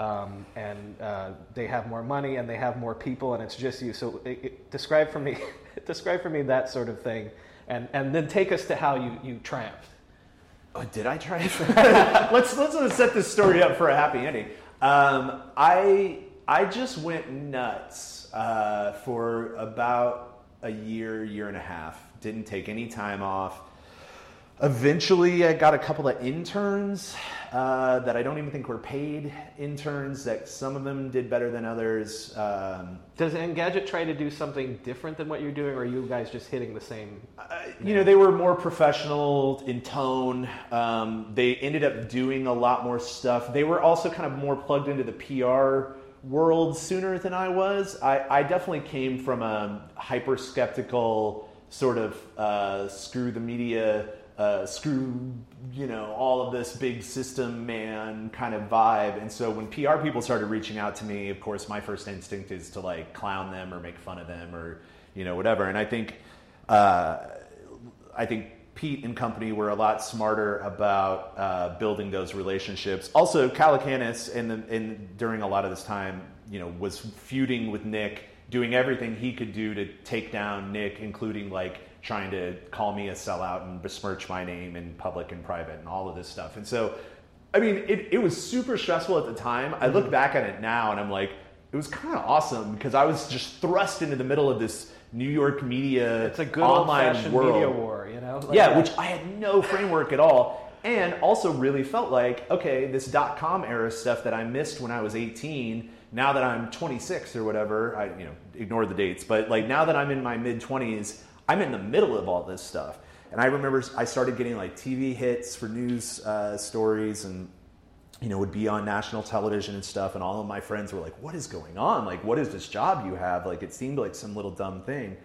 um, and uh, they have more money and they have more people and it's just you. So it, it, describe for me describe for me that sort of thing and, and then take us to how you, you triumphed. Oh, did I triumph? let's, let's let's set this story up for a happy ending. Um, I, I just went nuts uh, for about a year, year and a half. Didn't take any time off. Eventually, I got a couple of interns uh, that I don't even think were paid interns, that some of them did better than others. Um, Does Engadget try to do something different than what you're doing, or are you guys just hitting the same? Uh, you know, they were more professional in tone. Um, they ended up doing a lot more stuff. They were also kind of more plugged into the P R world sooner than I was. I, I definitely came from a hyper-skeptical sort of uh, screw the media... Uh, screw, you know, all of this big system man kind of vibe. And so when P R people started reaching out to me, of course, my first instinct is to like clown them or make fun of them or, you know, whatever. And I think, uh, I think Pete and company were a lot smarter about uh, building those relationships. Also, Calacanis in the, in, during a lot of this time, you know, was feuding with Nick, doing everything he could do to take down Nick, including like trying to call me a sellout and besmirch my name in public and private and all of this stuff. And so, I mean, it, it was super stressful at the time. I look back at it now and I'm like, it was kind of awesome because I was just thrust into the middle of this New York media, it's a good online world. Media war, you know? Like, yeah, which I had no framework at all. And also really felt like, okay, this dot-com era stuff that I missed when I was eighteen, now that I'm twenty-six or whatever, I, you know, ignore the dates, but like now that I'm in my mid-twenties, I'm in the middle of all this stuff. And I remember I started getting like T V hits for news uh, stories and, you know, would be on national television and stuff. And all of my friends were like, what is going on? Like, what is this job you have? Like, it seemed like some little dumb thing.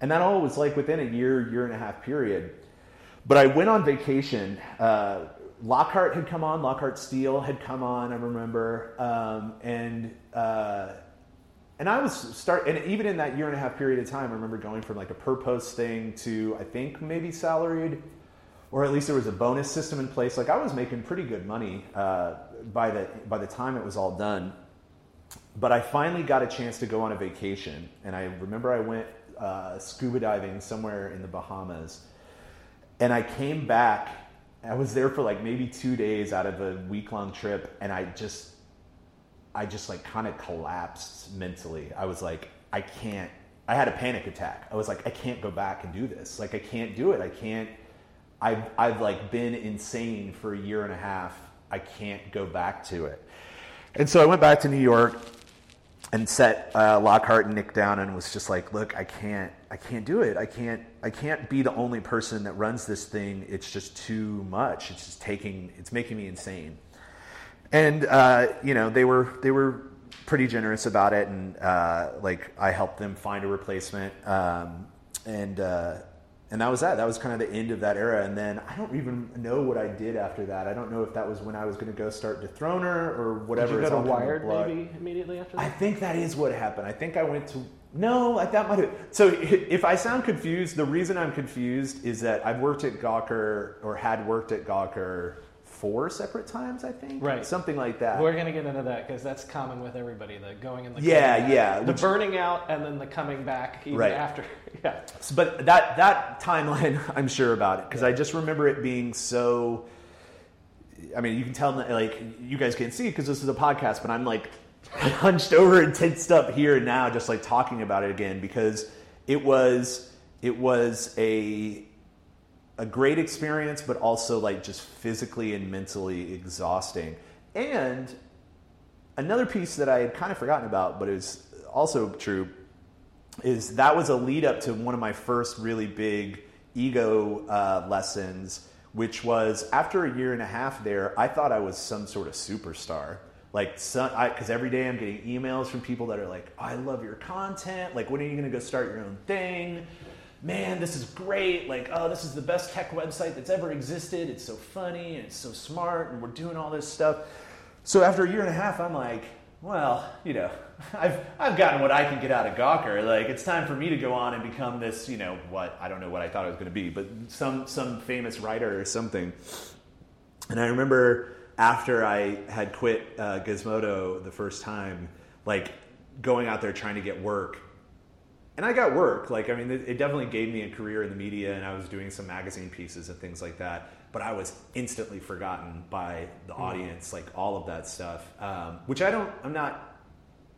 And that all was like within a year, year and a half period. But I went on vacation. Uh, Lockhart had come on. Lockhart Steel had come on, I remember. Um, and... Uh, And I was start, and even in that year and a half period of time, I remember going from like a per post thing to I think maybe salaried, or at least there was a bonus system in place. Like I was making pretty good money uh, by the by the time it was all done. But I finally got a chance to go on a vacation, and I remember I went uh, scuba diving somewhere in the Bahamas, and I came back. I was there for like maybe two days out of a week long trip, and I just. I just like kind of collapsed mentally. I was like, I can't, I had a panic attack. I was like, I can't go back and do this. Like, I can't do it. I can't, I've, I've like been insane for a year and a half. I can't go back to it. And so I went back to New York and set uh, Lockhart and Nick down and was just like, look, I can't, I can't do it. I can't, I can't be the only person that runs this thing. It's just too much. It's just taking, it's making me insane. And, uh, you know, they were they were pretty generous about it, and uh, like I helped them find a replacement, um, and uh, and that was that. That was kind of the end of that era. And then I don't even know what I did after that. I don't know if that was when I was going to go start Dethroner or whatever. Did you go to Wired maybe immediately after that? I think that is what happened. I think I went to no, that might have. So if I sound confused, the reason I'm confused is that I've worked at Gawker or had worked at Gawker four separate times, I think. Right. Something like that. We're going to get into that because that's common with everybody, the going and the yeah, coming yeah. back. The Which, burning out and then the coming back even right. after. Yeah. So, but that, that timeline, I'm sure about it because yeah. I just remember it being so... I mean, you can tell, like, you guys can't see because this is a podcast, but I'm like hunched over and tensed up here and now just like talking about it again because it was it was a... a great experience, but also like just physically and mentally exhausting. And another piece that I had kind of forgotten about, but is also true, is that was a lead up to one of my first really big ego uh, lessons, which was after a year and a half there, I thought I was some sort of superstar. Like, some, I, 'cause every day I'm getting emails from people that are like, I love your content. Like, when are you going to go start your own thing? Man, this is great. Like, oh, this is the best tech website that's ever existed. It's so funny and it's so smart and we're doing all this stuff. So after a year and a half, I'm like, well, you know, I've I've gotten what I can get out of Gawker. Like, it's time for me to go on and become this, you know, what, I don't know what I thought it was going to be, but some some famous writer or something. And I remember after I had quit uh, Gizmodo the first time, like going out there trying to get work. And I got work. Like, I mean, it definitely gave me a career in the media, and I was doing some magazine pieces and things like that. But I was instantly forgotten by the audience, like all of that stuff. Um, which I don't, I'm not,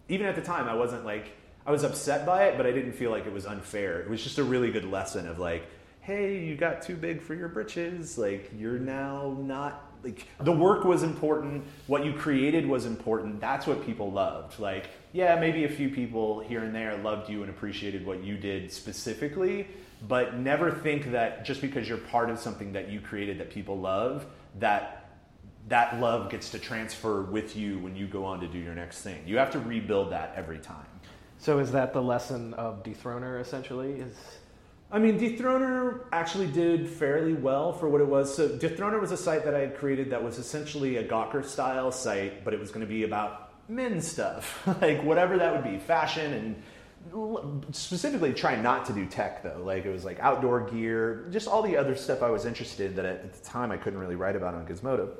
even at the time, I wasn't like, I was upset by it, but I didn't feel like it was unfair. It was just a really good lesson of like, hey, you got too big for your britches. Like, you're now not. Like, the work was important. What you created was important. That's what people loved. Like, yeah, maybe a few people here and there loved you and appreciated what you did specifically, but never think that just because you're part of something that you created that people love, that that love gets to transfer with you when you go on to do your next thing. You have to rebuild that every time. So is that the lesson of Dethroner, essentially? Is... I mean, Dethroner actually did fairly well for what it was. So Dethroner was a site that I had created that was essentially a Gawker-style site, but it was going to be about men's stuff, like whatever that would be, fashion, and specifically try not to do tech, though. Like, it was like outdoor gear, just all the other stuff I was interested in that at the time I couldn't really write about on Gizmodo.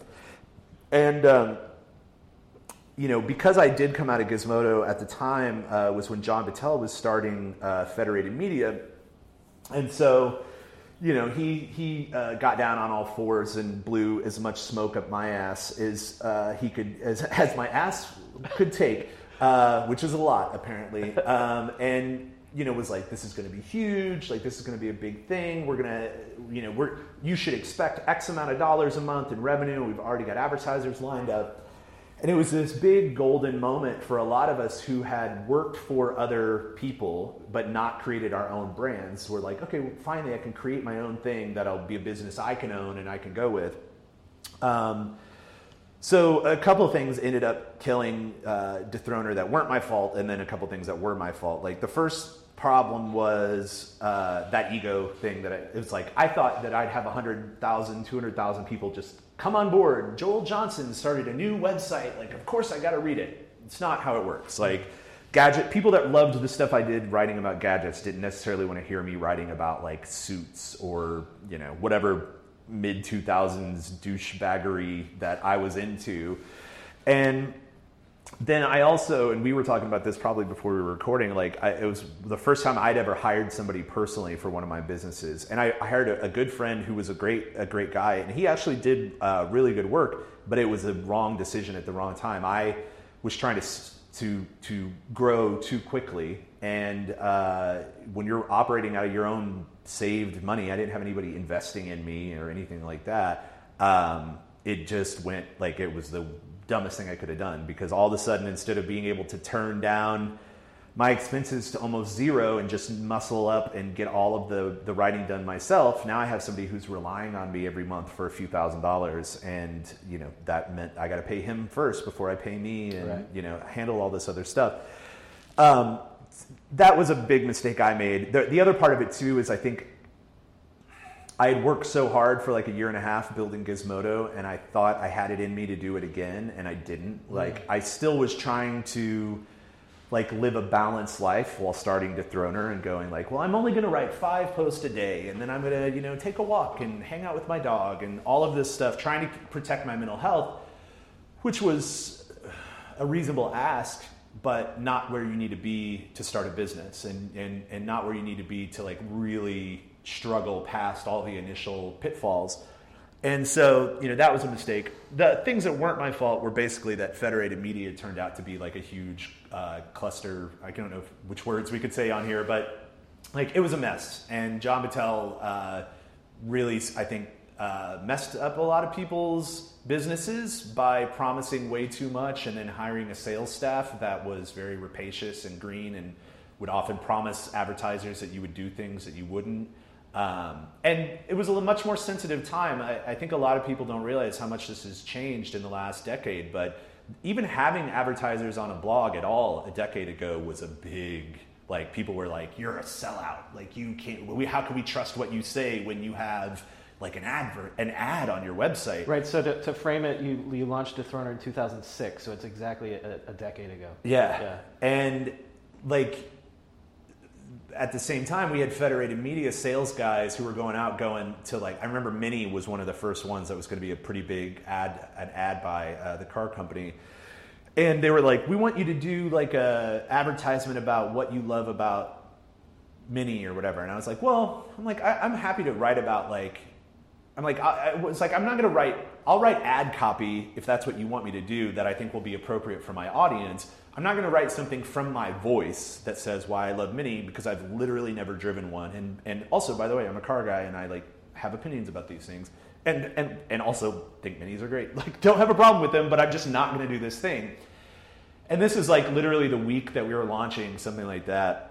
And, um, you know, because I did come out of Gizmodo at the time uh, was when John Battelle was starting uh, Federated Media. And so, you know, he he uh, got down on all fours and blew as much smoke up my ass as uh, he could, as, as my ass could take, uh, which is a lot apparently. Um, and you know, was like, this is going to be huge. Like, this is going to be a big thing. We're gonna, you know, we're you should expect X amount of dollars a month in revenue. We've already got advertisers lined up. And it was this big golden moment for a lot of us who had worked for other people but not created our own brands. We're like, okay, well, finally I can create my own thing that'll be a business I can own and I can go with. Um, so a couple of things ended up killing uh, Dethroner that weren't my fault, and then a couple of things that were my fault. Like, the first problem was uh, that ego thing that I, it was like, I thought that I'd have one hundred thousand, two hundred thousand people just... come on board. Joel Johnson started a new website. Like, of course I got to read it. It's not how it works. Like, gadget people that loved the stuff I did writing about gadgets didn't necessarily want to hear me writing about like suits or, you know, whatever mid two thousands douchebaggery that I was into. And then I also, and we were talking about this probably before we were recording, like I, it was the first time I'd ever hired somebody personally for one of my businesses. And I, I hired a, a good friend who was a great a great guy, and he actually did uh, really good work, but it was a wrong decision at the wrong time. I was trying to to to grow too quickly, and uh, when you're operating out of your own saved money, I didn't have anybody investing in me or anything like that. Um, it just went like it was the dumbest thing I could have done, because all of a sudden, instead of being able to turn down my expenses to almost zero and just muscle up and get all of the, the writing done myself. Now I have somebody who's relying on me every month for a few thousand dollars. And, you know, that meant I got to pay him first before I pay me and, right. you know, handle all this other stuff. Um, that was a big mistake I made. The, the other part of it, too, is I think I had worked so hard for like a year and a half building Gizmodo, and I thought I had it in me to do it again, and I didn't. Like, I still was trying to like live a balanced life while starting Dethroner and going like, well, I'm only going to write five posts a day, and then I'm going to, you know, take a walk and hang out with my dog and all of this stuff, trying to protect my mental health, which was a reasonable ask, but not where you need to be to start a business, and and and not where you need to be to like really struggle past all the initial pitfalls. And so, you know, that was a mistake. The things that weren't my fault were basically that Federated Media turned out to be like a huge uh, cluster. I don't know if, which words we could say on here, but like it was a mess. And John Battelle uh, really, I think, uh, messed up a lot of people's businesses by promising way too much and then hiring a sales staff that was very rapacious and green and would often promise advertisers that you would do things that you wouldn't. Um, and it was a much more sensitive time. I, I think a lot of people don't realize how much this has changed in the last decade, but even having advertisers on a blog at all a decade ago was a big, like, people were like, you're a sellout. Like, you can't, we, how can we trust what you say when you have like an advert, an ad on your website? Right, so to, to frame it, you, you launched Dethroner in two thousand six, so it's exactly a, a decade ago. Yeah, yeah. And like, at the same time, we had Federated Media sales guys who were going out, going to like, I remember Mini was one of the first ones that was going to be a pretty big ad, an ad by uh, the car company. And they were like, we want you to do like a advertisement about what you love about Mini or whatever. And I was like, well, I'm like, I, I'm happy to write about like, I'm like, I, I was like, I'm not going to write, I'll write ad copy if that's what you want me to do that I think will be appropriate for my audience. I'm not going to write something from my voice that says why I love Mini, because I've literally never driven one. And and also, by the way, I'm a car guy and I like have opinions about these things. And and and also think Minis are great. Like, don't have a problem with them, but I'm just not going to do this thing. And this is like literally the week that we were launching something like that.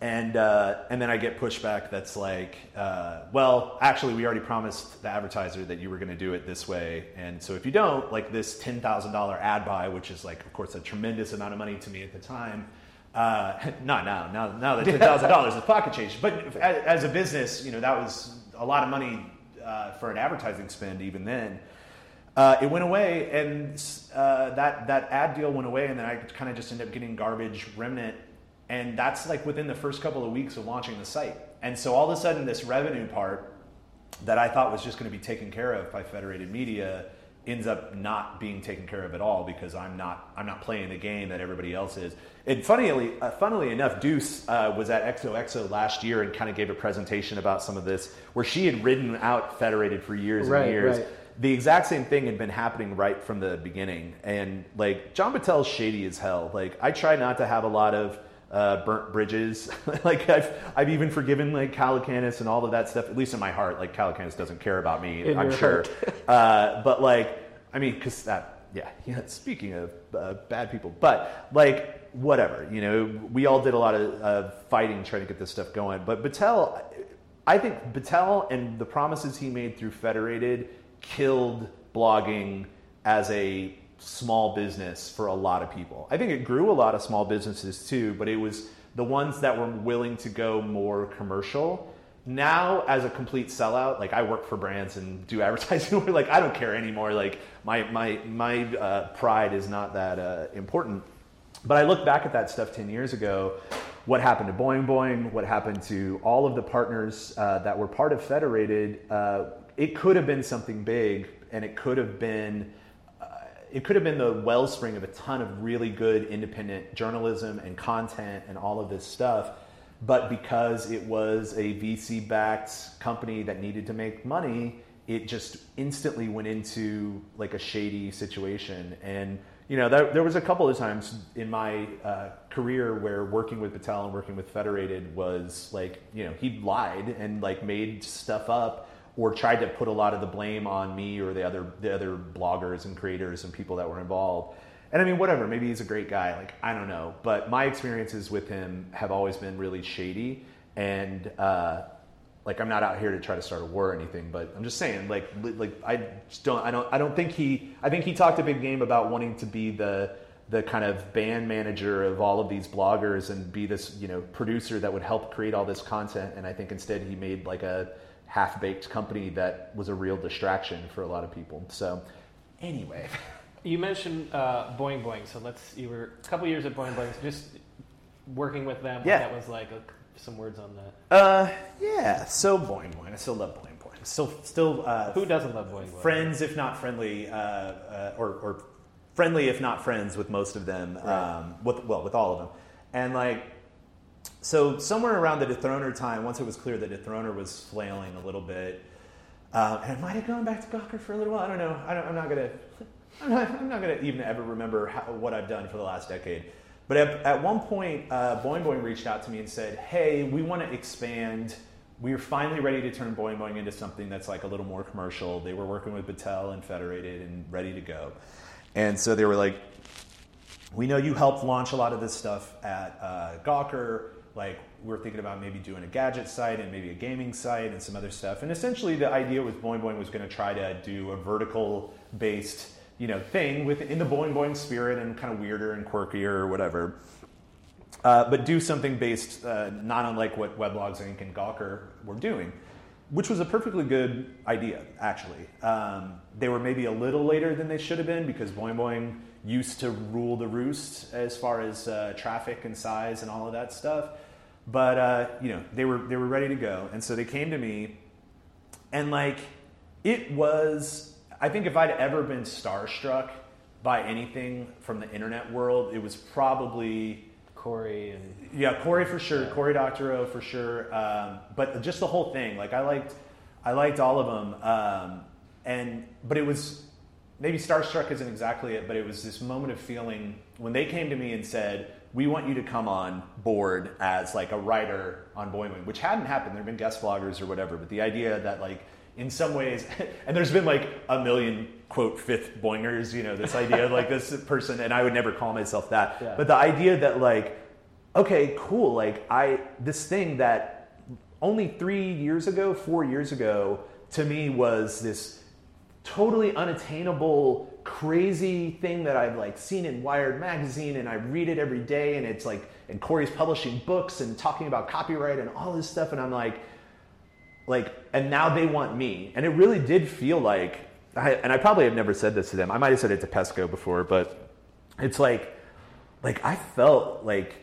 And uh, and then I get pushback that's like, uh, well, actually, we already promised the advertiser that you were going to do it this way. And so if you don't, like this ten thousand dollars ad buy, which is like, of course, a tremendous amount of money to me at the time. Uh, not now. Now, now that ten thousand dollars is pocket change. But as a business, you know, that was a lot of money uh, for an advertising spend even then. Uh, it went away, and uh, that, that ad deal went away. And then I kind of just ended up getting garbage remnant. And that's like within the first couple of weeks of launching the site. And so all of a sudden this revenue part that I thought was just going to be taken care of by Federated Media ends up not being taken care of at all because I'm not I'm not playing the game that everybody else is. And funnily, uh, funnily enough, Deuce uh, was at X O X O last year and kind of gave a presentation about some of this where she had ridden out Federated for years right, and years. Right. The exact same thing had been happening right from the beginning. And like John Battelle's shady as hell. Like I try not to have a lot of Uh, burnt bridges. Like I've I've even forgiven like Calacanis and all of that stuff, at least in my heart. Like Calacanis doesn't care about me, in I'm sure. uh, but like, I mean, because that, yeah, yeah. Speaking of uh, bad people, but like, whatever, you know, we all did a lot of uh, fighting trying to get this stuff going. But Battelle, I think Battelle and the promises he made through Federated killed blogging as a small business for a lot of people. I think it grew a lot of small businesses too, but it was the ones that were willing to go more commercial. Now, as a complete sellout, like I work for brands and do advertising, where like I don't care anymore. Like my my my uh, pride is not that uh, important. But I look back at that stuff ten years ago. What happened to Boing Boing? What happened to all of the partners uh, that were part of Federated? Uh, it could have been something big, and it could have been. It could have been the wellspring of a ton of really good independent journalism and content and all of this stuff. But because it was a V C-backed company that needed to make money, it just instantly went into like a shady situation. And, you know, that, there was a couple of times in my uh, career where working with Battelle and working with Federated was like, you know, he lied and like made stuff up, or tried to put a lot of the blame on me or the other the other bloggers and creators and people that were involved. And I mean, whatever, maybe he's a great guy, like, I don't know. But my experiences with him have always been really shady. And, uh, like, I'm not out here to try to start a war or anything, but I'm just saying, like, like I just don't, I don't, I don't think he, I think he talked a big game about wanting to be the, the kind of band manager of all of these bloggers and be this, you know, producer that would help create all this content. And I think instead he made like a half-baked company that was a real distraction for a lot of people. So anyway. You mentioned uh, Boing Boing, so let's. You were a couple years at Boing Boing, so just working with them. Yeah. That was like a, some words on that. Uh, yeah. So Boing Boing, I still love Boing Boing. Still, still. Uh, Who doesn't love Boing Boing? Friends, if not friendly, uh, uh, or or friendly if not friends with most of them. Right. Um, with well, with all of them, and like, so somewhere around the Dethroner time, once it was clear that Dethroner was flailing a little bit, uh, and I might have gone back to Gawker for a little while. I don't know. I don't, I'm not gonna. I'm not, I'm not going to even ever remember how, what I've done for the last decade. But at, at one point, uh, Boing Boing reached out to me and said, hey, we want to expand. We're finally ready to turn Boing Boing into something that's like a little more commercial. They were working with Battelle and Federated and ready to go. And so they were like, we know you helped launch a lot of this stuff at uh, Gawker. Like, we're thinking about maybe doing a gadget site and maybe a gaming site and some other stuff. And essentially the idea with Boing Boing was going to try to do a vertical-based, you know, thing with in the Boing Boing spirit and kind of weirder and quirkier or whatever, uh, but do something based uh, not unlike what Weblogs Incorporated and Gawker were doing, which was a perfectly good idea actually. Um, they were maybe a little later than they should have been because Boing Boing used to rule the roost as far as uh, traffic and size and all of that stuff, but uh, you know they were they were ready to go, and so they came to me, and like it was. I think if I'd ever been starstruck by anything from the internet world, it was probably Corey. And yeah, Corey for sure. Yeah. Corey Doctorow for sure. Um, but just the whole thing, like I liked, I liked all of them. Um, and but it was maybe starstruck isn't exactly it, but it was this moment of feeling when they came to me and said, "We want you to come on board as like a writer on Boing Boing," which hadn't happened. There'd been guest bloggers or whatever, but the idea that like. In some ways, and there's been like a million, quote, fifth boingers, you know, this idea of like this person, and I would never call myself that. Yeah. But the idea that like, okay, cool, like I, this thing that only three years ago, four years ago, to me was this totally unattainable, crazy thing that I've like seen in Wired magazine and I read it every day and it's like, and Corey's publishing books and talking about copyright and all this stuff and I'm like, Like, and now they want me. And it really did feel like, I, and I probably have never said this to them. I might have said it to Pesco before, but it's like, like I felt like,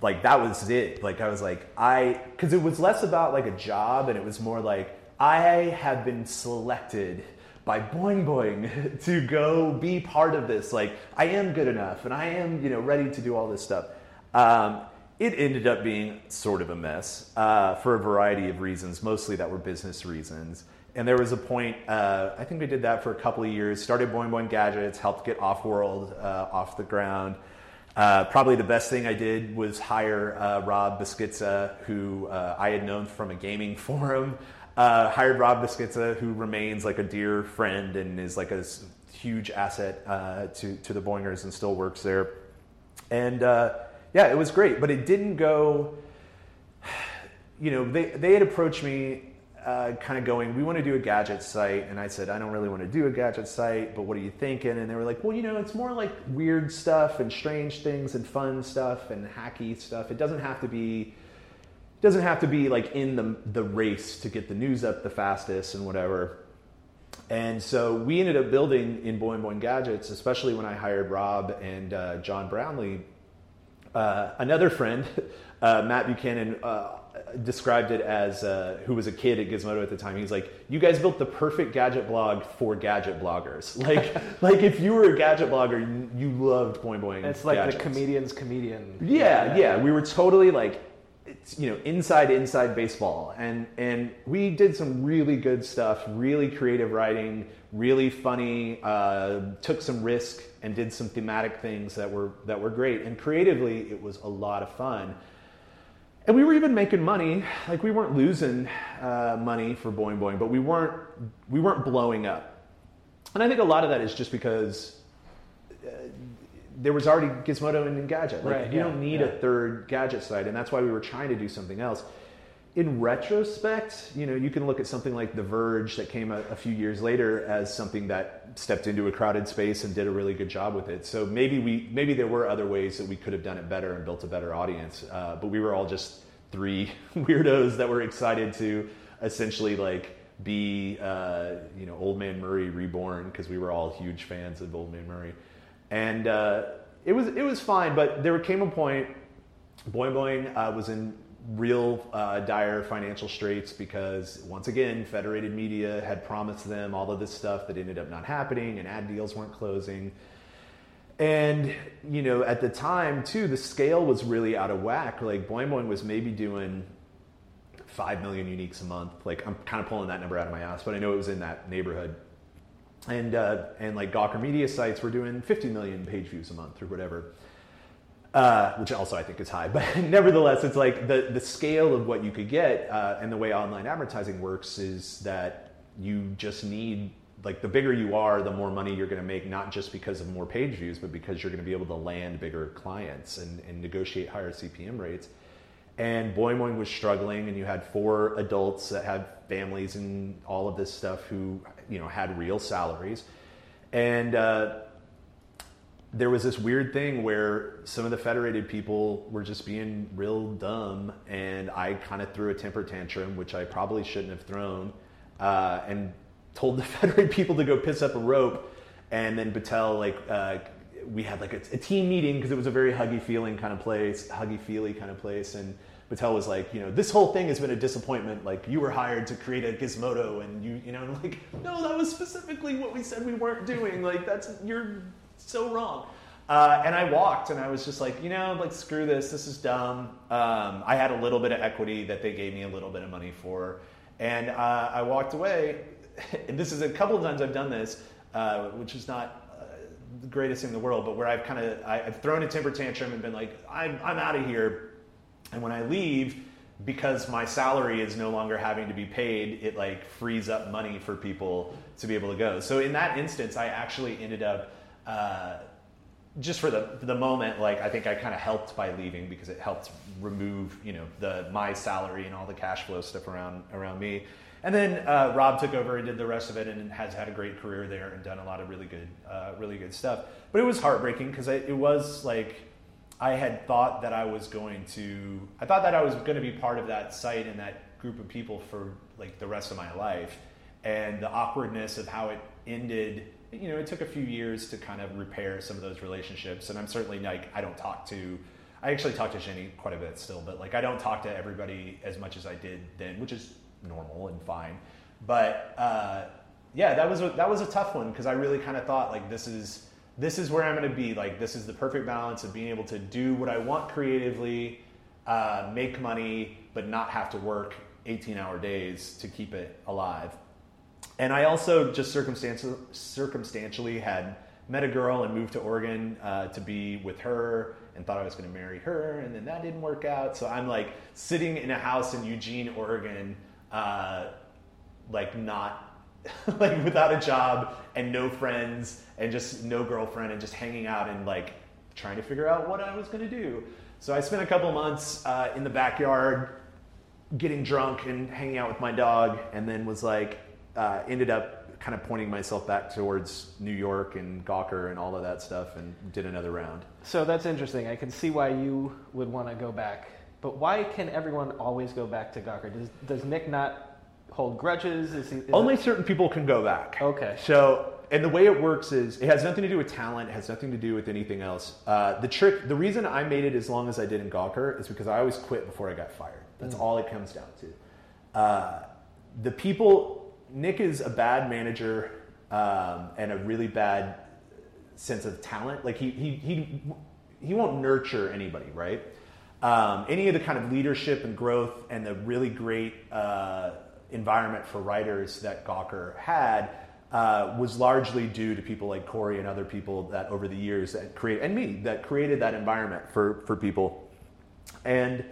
like that was it. Like I was like, I, because it was less about like a job and it was more like, I have been selected by Boing Boing to go be part of this. Like I am good enough and I am, you know, ready to do all this stuff. Um, It ended up being sort of a mess uh, for a variety of reasons, mostly that were business reasons. And there was a point, uh, I think we did that for a couple of years, started Boing Boing Gadgets, helped get Offworld uh, off the ground. Uh, probably the best thing I did was hire uh, Rob Beschizza, who uh, I had known from a gaming forum. Uh, hired Rob Beschizza, who remains like a dear friend and is like a huge asset uh, to, to the Boingers and still works there. And... Uh, Yeah, it was great, but it didn't go, you know, they, they had approached me uh, kind of going, we want to do a gadget site. And I said, I don't really want to do a gadget site, but what are you thinking? And they were like, well, you know, it's more like weird stuff and strange things and fun stuff and hacky stuff. It doesn't have to be, it doesn't have to be like in the, the race to get the news up the fastest and whatever. And so we ended up building in Boing Boing Gadgets, especially when I hired Rob and uh, John Brownlee. Uh, another friend, uh, Matt Buchanan, uh, described it as, uh, who was a kid at Gizmodo at the time, he's like, you guys built the perfect gadget blog for gadget bloggers. Like, like if you were a gadget blogger, you, you loved Boing Boing. It's like gadgets. The comedian's comedian. Yeah, yeah, yeah. We were totally like, it's, you know, inside, inside baseball. And, and we did some really good stuff, really creative writing, really funny, uh, took some risk. And did some thematic things that were that were great, and creatively it was a lot of fun. And we were even making money, like we weren't losing uh, money for Boing Boing, but we weren't we weren't blowing up. And I think a lot of that is just because uh, there was already Gizmodo and Engadget. Like, right, you yeah, don't need yeah. a third gadget site, and that's why we were trying to do something else. In retrospect, you know, you can look at something like The Verge that came a, a few years later as something that stepped into a crowded space and did a really good job with it. So maybe we, maybe there were other ways that we could have done it better and built a better audience. Uh, but we were all just three weirdos that were excited to essentially like be, uh, you know, Old Man Murray reborn, because we were all huge fans of Old Man Murray, and uh, it was it was fine. But there came a point. Boing Boing uh, was in real uh, dire financial straits, because once again Federated Media had promised them all of this stuff that ended up not happening, and ad deals weren't closing. And you know, at the time too, the scale was really out of whack. Like Boing Boing was maybe doing five million uniques a month. Like I'm kind of pulling that number out of my ass, but I know it was in that neighborhood. And uh, and like Gawker Media sites were doing fifty million page views a month or whatever. Uh, which also I think is high, but nevertheless, it's like the, the scale of what you could get uh, and the way online advertising works is that you just need, like the bigger you are, the more money you're going to make, not just because of more page views, but because you're going to be able to land bigger clients and, and negotiate higher C P M rates. And Boing Boing was struggling, and you had four adults that had families and all of this stuff who, you know, had real salaries. And uh, there was this weird thing where some of the Federated people were just being real dumb, and I kind of threw a temper tantrum, which I probably shouldn't have thrown, uh, and told the Federated people to go piss up a rope. And then Battelle, like, uh, we had like a, a team meeting, because it was a very huggy feeling kind of place, huggy feely kind of place. And Battelle was like, you know, this whole thing has been a disappointment. Like, you were hired to create a Gizmodo, and you, you know, I'm like, no, that was specifically what we said we weren't doing. Like, that's, you're so wrong. Uh, and I walked, and I was just like, you know, like, screw this. This is dumb. Um, I had a little bit of equity that they gave me a little bit of money for. And uh, I walked away. And this is a couple of times I've done this, uh, which is not the greatest thing in the world, but where I've kind of, I've thrown a temper tantrum and been like, I'm, I'm out of here. And when I leave, because my salary is no longer having to be paid, it like frees up money for people to be able to go. So in that instance, I actually ended up, uh, just for the, for the moment, like I think I kind of helped by leaving, because it helped remove, you know, the, my salary and all the cash flow stuff around, around me. And then uh, Rob took over and did the rest of it, and has had a great career there and done a lot of really good, uh, really good stuff. But it was heartbreaking, because it was like I had thought that I was going to, I thought that I was going to be part of that site and that group of people for like the rest of my life, and the awkwardness of how it ended. You know, it took a few years to kind of repair some of those relationships, and I'm certainly like I don't talk to. I actually talk to Jenny quite a bit still, but like I don't talk to everybody as much as I did then, which is normal and fine. But uh, yeah, that was a, that was a tough one, because I really kind of thought like this is this is where I'm going to be. Like this is the perfect balance of being able to do what I want creatively, uh, make money, but not have to work eighteen-hour days to keep it alive. And I also just circumstantial, circumstantially had met a girl and moved to Oregon uh, to be with her, and thought I was going to marry her, and then that didn't work out. So I'm like sitting in a house in Eugene, Oregon. Uh, like not like without a job and no friends and just no girlfriend and just hanging out and like trying to figure out what I was going to do. So I spent a couple months uh, in the backyard getting drunk and hanging out with my dog, and then was like uh, ended up kind of pointing myself back towards New York and Gawker and all of that stuff, and did another round. So that's interesting. I can see why you would want to go back. But why can everyone always go back to Gawker? Does does Nick not hold grudges? Is he, is Only it... certain people can go back. Okay. So, and the way it works is it has nothing to do with talent. It has nothing to do with anything else. Uh, the trick, the reason I made it as long as I did in Gawker is because I always quit before I got fired. That's mm. all it comes down to. Uh, the people, Nick is a bad manager um, and a really bad sense of talent. Like he he he he won't nurture anybody, right? Um, any of the kind of leadership and growth and the really great uh, environment for writers that Gawker had uh, was largely due to people like Corey and other people that over the years that create and me that created that environment for, for people. And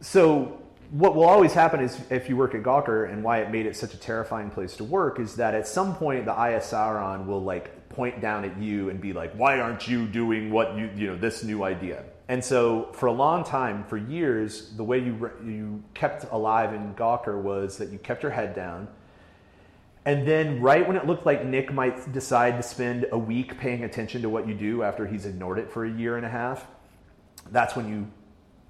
so what will always happen is, if you work at Gawker, and why it made it such a terrifying place to work, is that at some point the I S R on will like point down at you and be like, why aren't you doing what you, you know, this new idea? And so for a long time, for years, the way you you kept alive in Gawker was that you kept your head down. And then right when it looked like Nick might decide to spend a week paying attention to what you do after he's ignored it for a year and a half, that's when you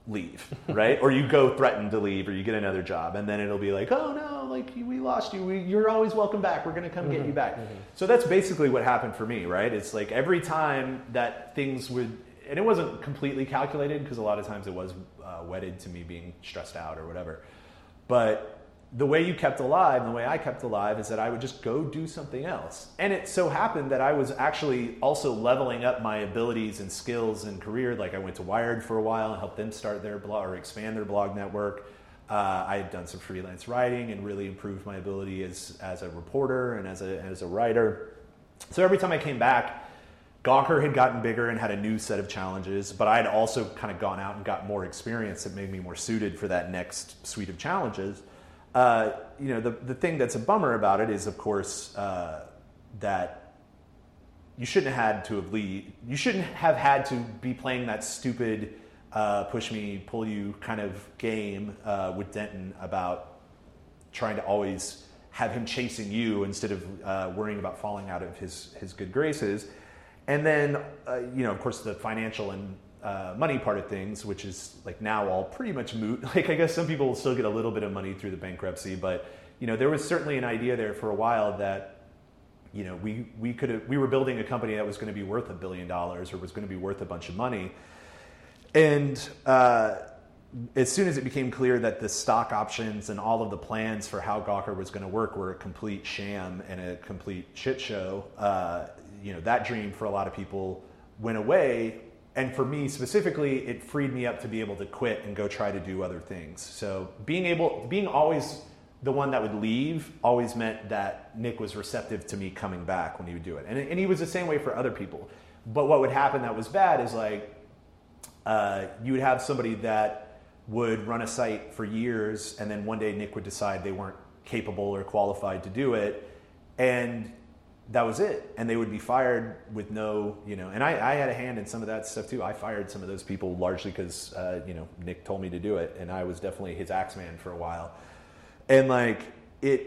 leave, right? Or you go threaten to leave, or you get another job, and then it'll be like, oh no, like we lost you. We, you're always welcome back. We're going to come mm-hmm. get you back. Mm-hmm. So that's basically what happened for me, right? It's like every time that things would, and it wasn't completely calculated because a lot of times it was uh, wedded to me being stressed out or whatever, but the way you kept alive, and the way I kept alive, is that I would just go do something else. And it so happened that I was actually also leveling up my abilities and skills and career. Like I went to Wired for a while and helped them start their blog or expand their blog network. Uh, I had done some freelance writing and really improved my ability as as a reporter and as a as a writer. So every time I came back, Gawker had gotten bigger and had a new set of challenges, but I had also kind of gone out and got more experience that made me more suited for that next suite of challenges. Uh, you know, the the thing that's a bummer about it is, of course, uh, that you shouldn't have had to have lead. You shouldn't have had to be playing that stupid uh, push me, pull you kind of game uh, with Denton about trying to always have him chasing you instead of uh, worrying about falling out of his his good graces. And then, uh, you know, of course, the financial and Uh, money part of things, which is like now all pretty much moot. Like I guess some people will still get a little bit of money through the bankruptcy, but you know there was certainly an idea there for a while that you know we we could we were building a company that was going to be worth a billion dollars or was going to be worth a bunch of money. And uh, as soon as it became clear that the stock options and all of the plans for how Gawker was going to work were a complete sham and a complete shit show, uh, you know that dream for a lot of people went away. And for me specifically, it freed me up to be able to quit and go try to do other things. So being able, being always the one that would leave always meant that Nick was receptive to me coming back when he would do it. And, and he was the same way for other people. But what would happen that was bad is like, uh, you would have somebody that would run a site for years and then one day Nick would decide they weren't capable or qualified to do it. And that was it. And they would be fired with no, you know, and I, I had a hand in some of that stuff too. I fired some of those people largely because, uh, you know, Nick told me to do it. And I was definitely his axe man for a while. And like, it,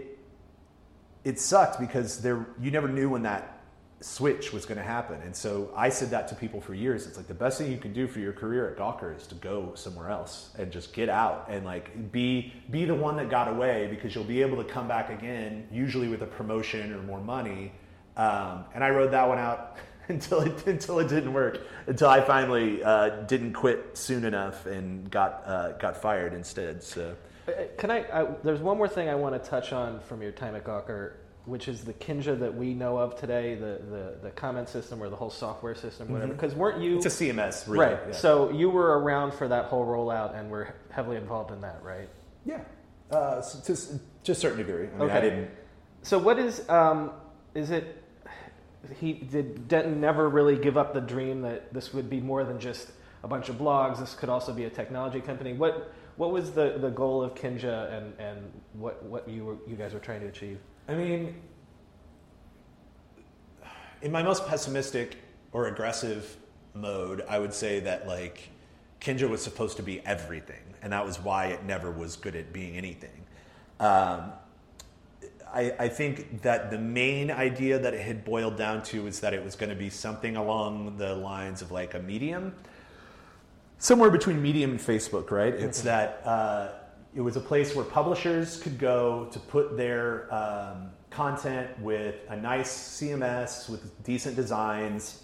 it sucked because there, you never knew when that switch was going to happen. And so I said that to people for years. It's like the best thing you can do for your career at Gawker is to go somewhere else and just get out and like be, be the one that got away, because you'll be able to come back again, usually with a promotion or more money. Um, and I rode that one out until it until it didn't work. Until I finally uh, didn't quit soon enough and got uh, got fired instead. So, can I, I? There's one more thing I want to touch on from your time at Gawker, which is the Kinja that we know of today, the the, the comment system or the whole software system, whatever. Because mm-hmm. weren't you? It's a C M S, really. Right? Yeah. So you were around for that whole rollout, and were heavily involved in that, right? Yeah, uh, so to to a certain degree. I mean, okay. I didn't... So what is um, is it? He did Denton never really give up the dream that this would be more than just a bunch of blogs? This could also be a technology company. What what was the, the goal of Kinja and, and what what you were, you guys were trying to achieve? I mean, in my most pessimistic or aggressive mode, I would say that like Kinja was supposed to be everything, and that was why it never was good at being anything. Um, I, I think that the main idea that it had boiled down to is that it was going to be something along the lines of like a Medium, somewhere between Medium and Facebook, right? It's mm-hmm. that uh, it was a place where publishers could go to put their um, content with a nice C M S, with decent designs,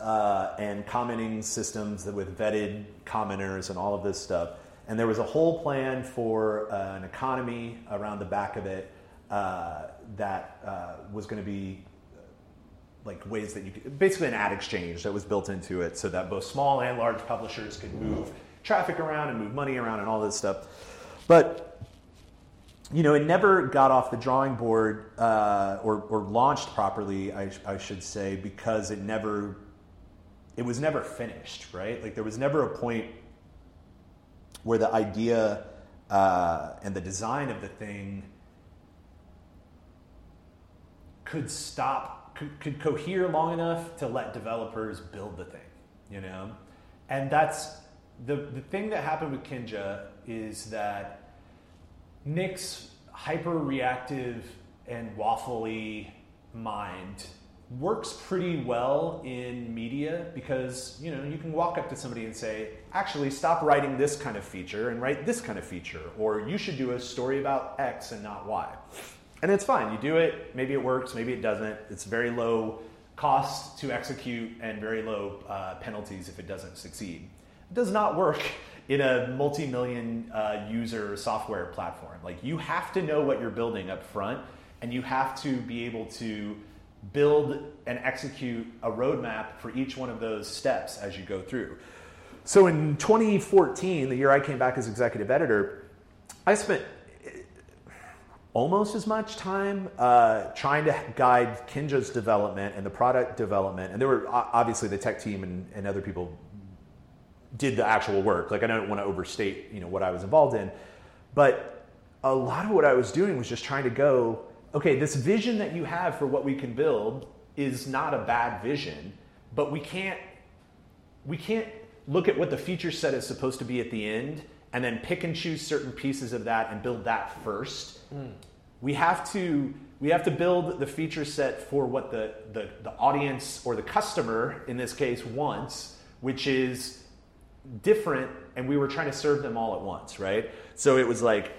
uh, and commenting systems that with vetted commenters and all of this stuff. And there was a whole plan for uh, an economy around the back of it. Uh, that uh, was going to be uh, like ways that you could, basically an ad exchange that was built into it so that both small and large publishers could move traffic around and move money around and all this stuff. But, you know, it never got off the drawing board uh, or, or launched properly, I, I should say, because it never, it was never finished, right? Like there was never a point where the idea uh, and the design of the thing could stop, could, could cohere long enough to let developers build the thing, you know? And that's the, the thing that happened with Kinja is that Nick's hyper-reactive and waffly mind works pretty well in media because, you know, you can walk up to somebody and say, actually, stop writing this kind of feature and write this kind of feature, or you should do a story about X and not Y. And it's fine. You do it. Maybe it works. Maybe it doesn't. It's very low cost to execute and very low uh, penalties if it doesn't succeed. It does not work in a multi-million uh, user software platform. Like, you have to know what you're building up front, and you have to be able to build and execute a roadmap for each one of those steps as you go through. So in twenty fourteen, the year I came back as executive editor, I spent almost as much time uh, trying to guide Kinja's development and the product development. And there were obviously the tech team and, and other people did the actual work. Like, I don't want to overstate, you know, what I was involved in, but a lot of what I was doing was just trying to go, okay, this vision that you have for what we can build is not a bad vision, but we can't we can't look at what the feature set is supposed to be at the end and then pick and choose certain pieces of that and build that first. Mm. We have to we have to build the feature set for what the, the, the audience or the customer in this case wants, which is different, and we were trying to serve them all at once, right? So it was like,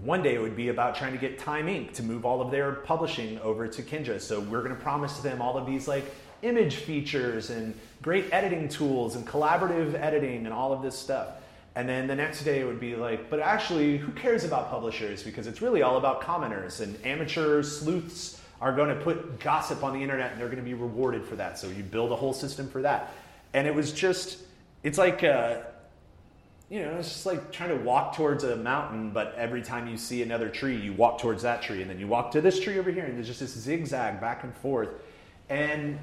one day it would be about trying to get Time Incorporated to move all of their publishing over to Kinja. So we're going to promise them all of these like image features and great editing tools and collaborative editing and all of this stuff. And then the next day it would be like, but actually, who cares about publishers? Because it's really all about commenters, and amateur sleuths are going to put gossip on the internet and they're going to be rewarded for that. So you build a whole system for that. And it was just, it's like... Uh, You know, it's just like trying to walk towards a mountain, but every time you see another tree, you walk towards that tree, and then you walk to this tree over here, and there's just this zigzag back and forth. And,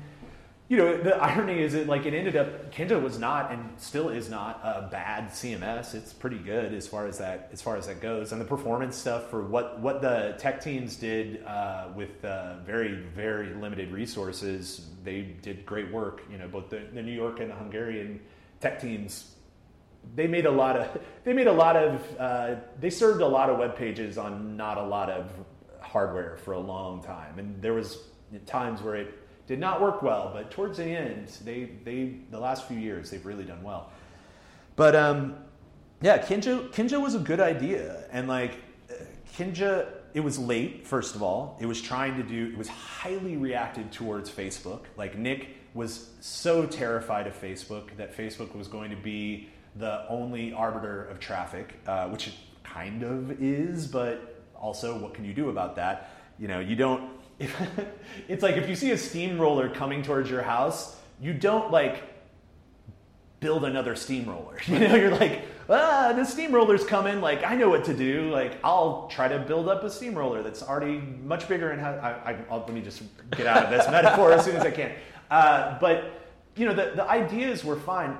you know, the irony is that, like, it ended up, Kinja was not and still is not a bad C M S. It's pretty good as far as that as far as that goes. And the performance stuff for what, what the tech teams did uh, with uh, very, very limited resources, they did great work. You know, both the, the New York and the Hungarian tech teams, They made a lot of. They made a lot of. Uh, they served a lot of web pages on not a lot of hardware for a long time, and there was times where it did not work well. But towards the end, they they the last few years they've really done well. But um, yeah, Kinja Kinja was a good idea, and like Kinja, it was late. First of all, it was trying to do. It was highly reacted towards Facebook. Like, Nick was so terrified of Facebook that Facebook was going to be the only arbiter of traffic, uh, which it kind of is, but also what can you do about that? You know, you don't, if, it's like if you see a steamroller coming towards your house, you don't like build another steamroller. You know, you're like, ah, the steamroller's coming, like I know what to do, like I'll try to build up a steamroller that's already much bigger and how, I, I, I'll, let me just get out of this metaphor as soon as I can. Uh, but, you know, the, the ideas were fine.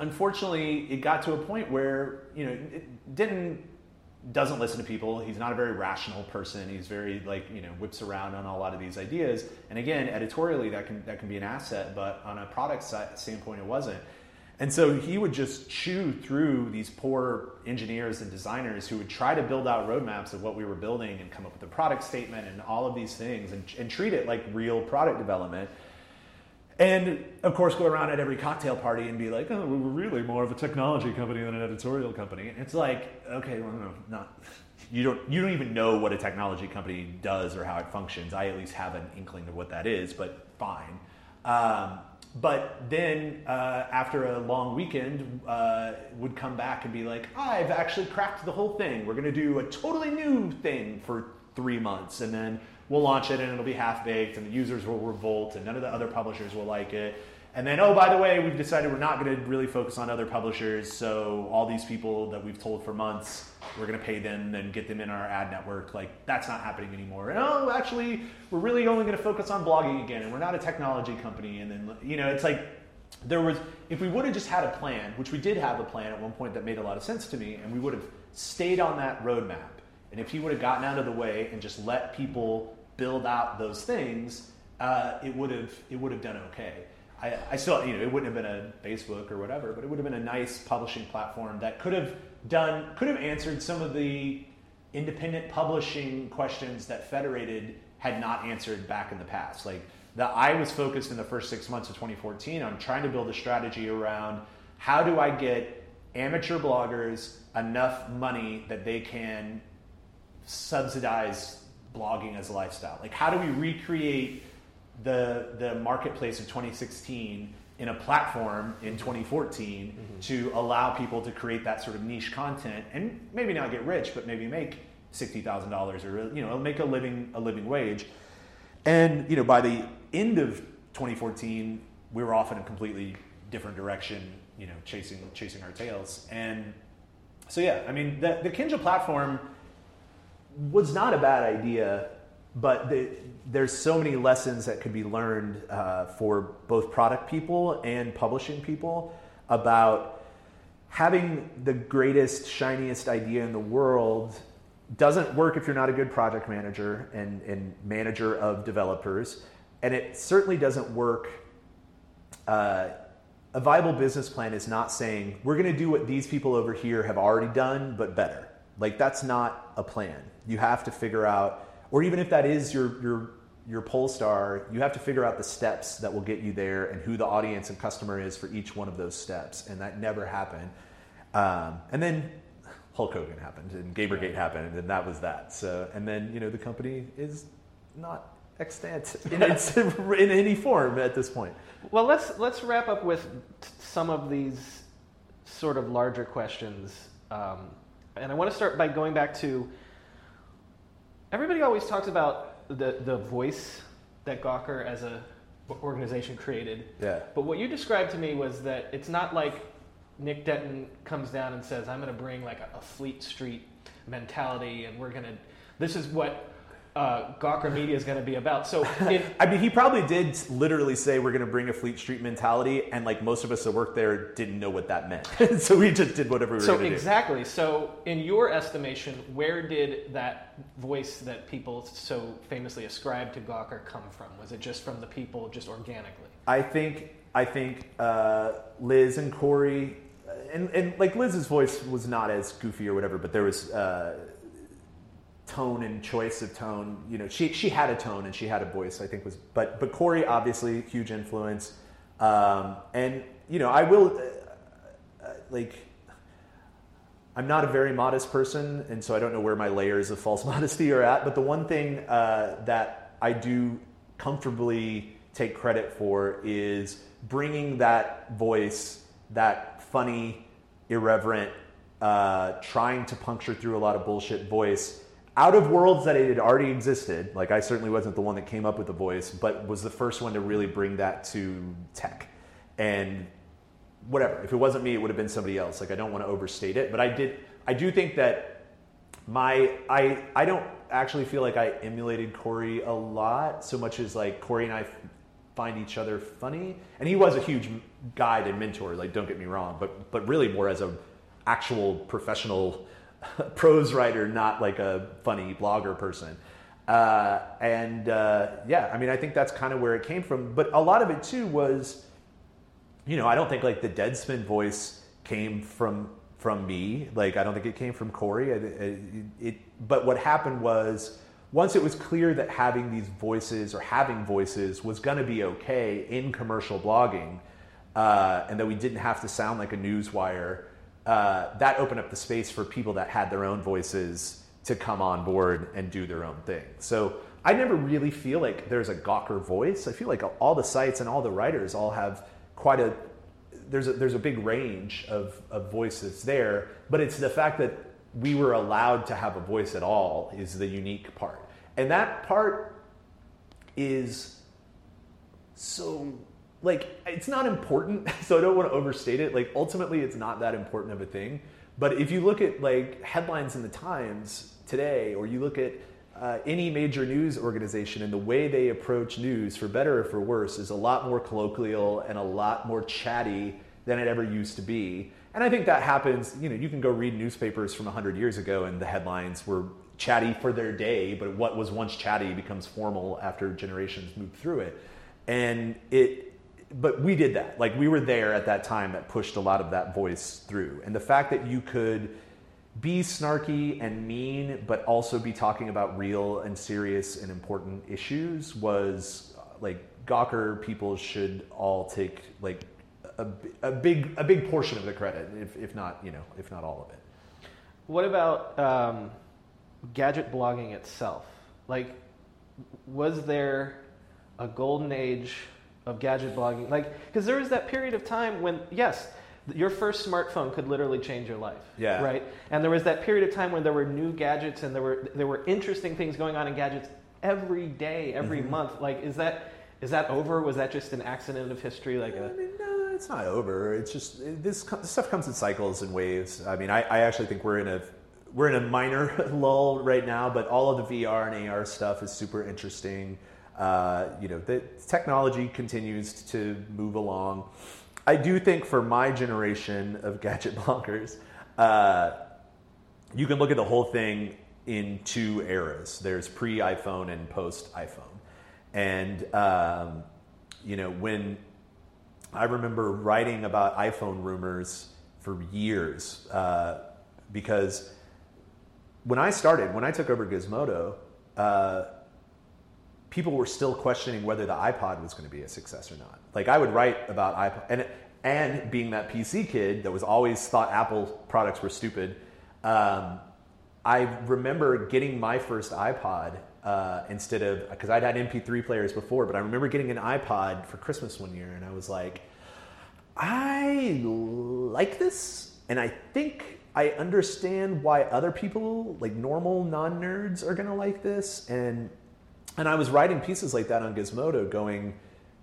Unfortunately, it got to a point where, you know, Denton doesn't listen to people. He's not a very rational person. He's very, like, you know, whips around on a lot of these ideas. And again, editorially, that can that can be an asset, but on a product side, standpoint, it wasn't. And so he would just chew through these poor engineers and designers who would try to build out roadmaps of what we were building and come up with a product statement and all of these things and, and treat it like real product development. And, of course, go around at every cocktail party and be like, oh, we're really more of a technology company than an editorial company. And it's like, okay, well, no, not, you don't you don't even know what a technology company does or how it functions. I at least have an inkling of what that is, but fine. Um, but then, uh, after a long weekend, uh, would come back and be like, I've actually cracked the whole thing. We're going to do a totally new thing for three months, and then we'll launch it and it'll be half-baked and the users will revolt and none of the other publishers will like it. And then, oh, by the way, we've decided we're not going to really focus on other publishers, so all these people that we've told for months, we're going to pay them and get them in our ad network. Like, that's not happening anymore. And, oh, actually, we're really only going to focus on blogging again, and we're not a technology company. And then, you know, it's like there was, if we would have just had a plan, which we did have a plan at one point that made a lot of sense to me, and we would have stayed on that roadmap, and if he would have gotten out of the way and just let people build out those things, uh, it would have it would have done okay. I, I still, you know, it wouldn't have been a Facebook or whatever, but it would have been a nice publishing platform that could have done, could have answered some of the independent publishing questions that Federated had not answered back in the past. Like, the, I was focused in the first six months of twenty fourteen on trying to build a strategy around how do I get amateur bloggers enough money that they can subsidize blogging as a lifestyle. Like, how do we recreate the the marketplace of twenty sixteen in a platform in twenty fourteen mm-hmm. to allow people to create that sort of niche content and maybe not get rich, but maybe make sixty thousand dollars or, you know, make a living a living wage. And, you know, by the end of twenty fourteen, we were off in a completely different direction, you know, chasing chasing our tails. And so, yeah, I mean, the, the Kinja platform was not a bad idea, but the, there's so many lessons that could be learned uh, for both product people and publishing people about having the greatest, shiniest idea in the world doesn't work if you're not a good project manager and, and manager of developers. And it certainly doesn't work. Uh, a viable business plan is not saying, we're going to do what these people over here have already done, but better. Like, that's not a plan. You have to figure out, or even if that is your your your pole star, you have to figure out the steps that will get you there and who the audience and customer is for each one of those steps. And that never happened. Um, and then Hulk Hogan happened and Gamergate happened, and that was that. So, and then, you know, the company is not extant in, its, in any form at this point. Well, let's let's wrap up with some of these sort of larger questions. Um, and I want to start by going back to, everybody always talks about the, the voice that Gawker as a organization created. Yeah. But what you described to me was that it's not like Nick Denton comes down and says, I'm going to bring like a, a Fleet Street mentality, and we're going to, this is what uh, Gawker Media is going to be about. So, if, I mean, he probably did literally say, we're going to bring a Fleet Street mentality, and like most of us that worked there didn't know what that meant. So we just did whatever we were so going to exactly. do. So in your estimation, where did that voice that people so famously ascribed to Gawker come from? Was it just from the people just organically? I think, I think uh, Liz and Corey, and, and like Liz's voice was not as goofy or whatever, but there was uh, tone and choice of tone. You know, she she had a tone and she had a voice, I think was, but but Corey obviously huge influence. Um, and you know, I will uh, uh, like, I'm not a very modest person, and so I don't know where my layers of false modesty are at. But the one thing uh, that I do comfortably take credit for is bringing that voice, that funny, irreverent, uh, trying to puncture through a lot of bullshit voice out of worlds that it had already existed. Like, I certainly wasn't the one that came up with the voice, but was the first one to really bring that to tech. And whatever, if it wasn't me, it would have been somebody else. Like, I don't want to overstate it, but I did. I do think that my, I, I don't actually feel like I emulated Corey a lot so much as like Corey and I find each other funny, and he was a huge guide and mentor, like, don't get me wrong, but but really more as a actual professional prose writer, not like a funny blogger person. Uh, and uh, yeah, I mean, I think that's kind of where it came from, but a lot of it too was, you know, I don't think like the Deadspin voice came from from me, like I don't think it came from Corey. I, I, it, but what happened was, once it was clear that having these voices or having voices was going to be okay in commercial blogging, uh, and that we didn't have to sound like a newswire, uh, that opened up the space for people that had their own voices to come on board and do their own thing. So I never really feel like there's a Gawker voice. I feel like all the sites and all the writers all have quite a there's a, there's a big range of, of voices there, but it's the fact that we were allowed to have a voice at all is the unique part. And that part is so, like, it's not important, so I don't want to overstate it. Like, ultimately, it's not that important of a thing. But if you look at, like, headlines in the Times today, or you look at uh, any major news organization, and the way they approach news, for better or for worse, is a lot more colloquial and a lot more chatty than it ever used to be. And I think that happens, you know, you can go read newspapers from a hundred years ago and the headlines were chatty for their day, but what was once chatty becomes formal after generations move through it. And it, but we did that. Like, we were there at that time that pushed a lot of that voice through. And the fact that you could be snarky and mean, but also be talking about real and serious and important issues was, like, Gawker people should all take, like, a, a big a big portion of the credit, if, if not, you know, if not all of it. What about um, gadget blogging itself? Like, was there a golden age of gadget blogging? Like, because there was that period of time when, yes, your first smartphone could literally change your life. Yeah. Right? And there was that period of time when there were new gadgets and there were there were interesting things going on in gadgets every day, every mm-hmm. month. Like, is that is that over? Was that just an accident of history? Like, a... I mean, no, it's not over. It's just this, this stuff comes in cycles and waves. I mean, I, I actually think we're in a we're in a minor lull right now, but all of the V R and A R stuff is super interesting. Uh, you know, the technology continues to move along. I do think for my generation of gadget bloggers, uh, you can look at the whole thing in two eras. There's pre-iPhone and post-iPhone. And, um, you know, when I remember writing about iPhone rumors for years, uh, because when I started, when I took over Gizmodo, uh, people were still questioning whether the iPod was going to be a success or not. Like, I would write about iPod, and and being that P C kid that was always thought Apple products were stupid, um, I remember getting my first iPod uh, instead of, because I'd had M P three players before, but I remember getting an iPod for Christmas one year, and I was like, I like this, and I think I understand why other people, like normal non-nerds, are going to like this, and And I was writing pieces like that on Gizmodo going,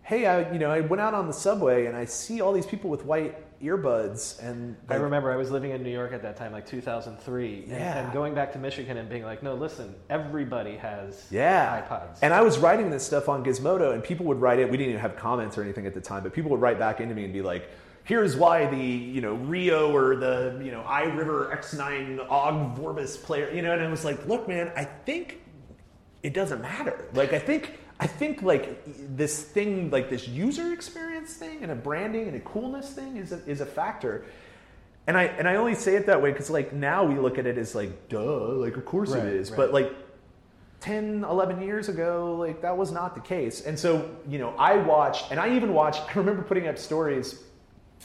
hey, I, you know, I went out on the subway and I see all these people with white earbuds. And like, I remember I was living in New York at that time, like two thousand three. Yeah. And, and going back to Michigan and being like, no, listen, everybody has yeah. iPods. And I was writing this stuff on Gizmodo and people would write it. We didn't even have comments or anything at the time, but people would write back into me and be like, here's why the, you know, Rio or the, you know, iRiver X nine Og Vorbis player, you know, and I was like, look, man, I think... it doesn't matter. Like, I think, I think like this thing, like this user experience thing, and a branding and a coolness thing is a, is a factor. And I and I only say it that way because like now we look at it as like, duh, like of course right, it is. Right. But like ten, eleven years ago, like that was not the case. And so, you know, I watched, and I even watched. I remember putting up stories,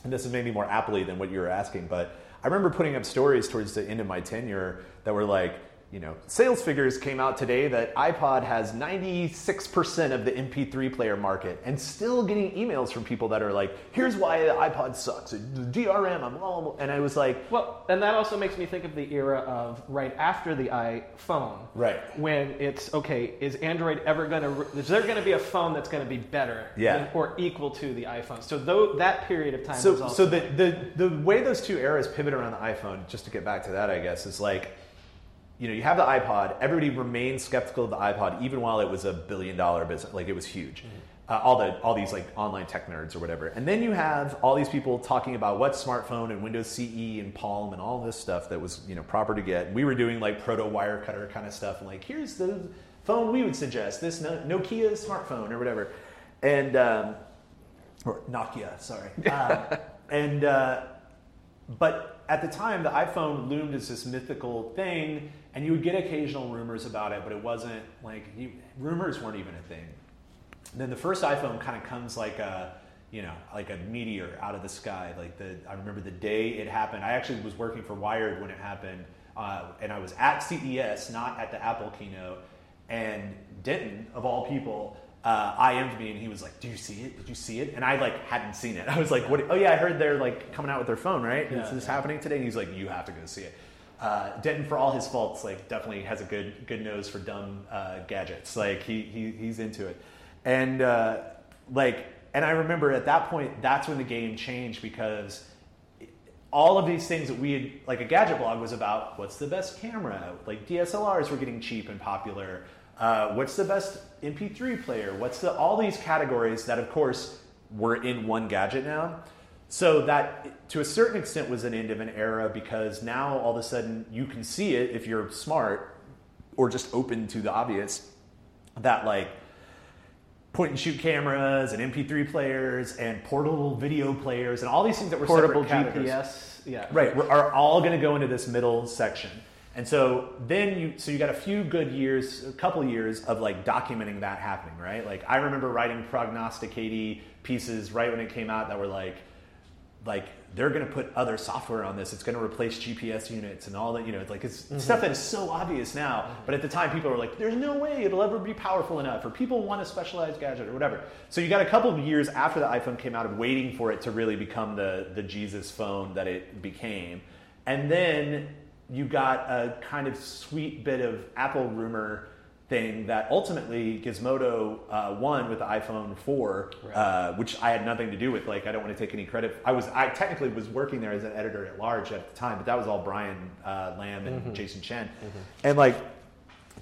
and this is maybe more aptly than what you were asking, but I remember putting up stories towards the end of my tenure that were like, you know, sales figures came out today that iPod has ninety-six percent of the M P three player market, and still getting emails from people that are like, here's why the iPod sucks, the D R M, I'm all, and I was like... Well, and that also makes me think of the era of right after the iPhone. Right. When it's, okay, is Android ever going to... Is there going to be a phone that's going to be better yeah. than, or equal to the iPhone? So though, that period of time so, was also... So the, the, the way those two eras pivot around the iPhone, just to get back to that, I guess, is like... You know, you have the iPod. Everybody remained skeptical of the iPod, even while it was a billion-dollar business. Like, it was huge. Mm-hmm. Uh, all the all these like online tech nerds or whatever. And then you have all these people talking about what smartphone and Windows C E and Palm and all this stuff that was, you know, proper to get. We were doing like proto Wirecutter kind of stuff, and like, here's the phone we would suggest, this Nokia smartphone or whatever, and um, or Nokia, sorry. Um, and uh, but at the time, the iPhone loomed as this mythical thing. And you would get occasional rumors about it, but it wasn't like, you, rumors weren't even a thing. And then the first iPhone kind of comes like a, you know, like a meteor out of the sky. Like the, I remember the day it happened. I actually was working for Wired when it happened, uh, and I was at C E S, not at the Apple keynote. And Denton, of all people, uh, I M'd me, and he was like, "Do you see it? Did you see it?" And I like hadn't seen it. I was like, "What? Oh yeah, I heard they're like coming out with their phone, right? Yeah, is this yeah. happening today?" And he's like, "You have to go see it." Uh, Denton, for all his faults, like definitely has a good good nose for dumb uh, gadgets. Like he he he's into it, and uh, like and I remember at that point, that's when the game changed, because all of these things that we had, like a gadget blog was about what's the best camera, like D S L Rs were getting cheap and popular. Uh, what's the best M P three player? What's the all these categories that of course were in one gadget now. So that, to a certain extent, was an end of an era, because now all of a sudden you can see it if you're smart or just open to the obvious, that like point and shoot cameras and M P three players and portable video players and all these things that were portable G P S, yeah, right, are all going to go into this middle section. And so then you so you got a few good years, a couple years of like documenting that happening, right? Like I remember writing prognosticatey pieces right when it came out that were like. Like they're going to put other software on this. It's going to replace G P S units and all that. You know, it's like it's mm-hmm. stuff that is so obvious now. Mm-hmm. But at the time, people were like, "There's no way it'll ever be powerful enough, or people want a specialized gadget, or whatever." So you got a couple of years after the iPhone came out of waiting for it to really become the the Jesus phone that it became, and then you got a kind of sweet bit of Apple rumor thing that ultimately Gizmodo uh, won with the iPhone four, right. uh, which I had nothing to do with. Like, I don't want to take any credit. I was, I technically was working there as an editor at large at the time, but that was all Brian uh, Lamb and mm-hmm. Jason Chen. Mm-hmm. And like,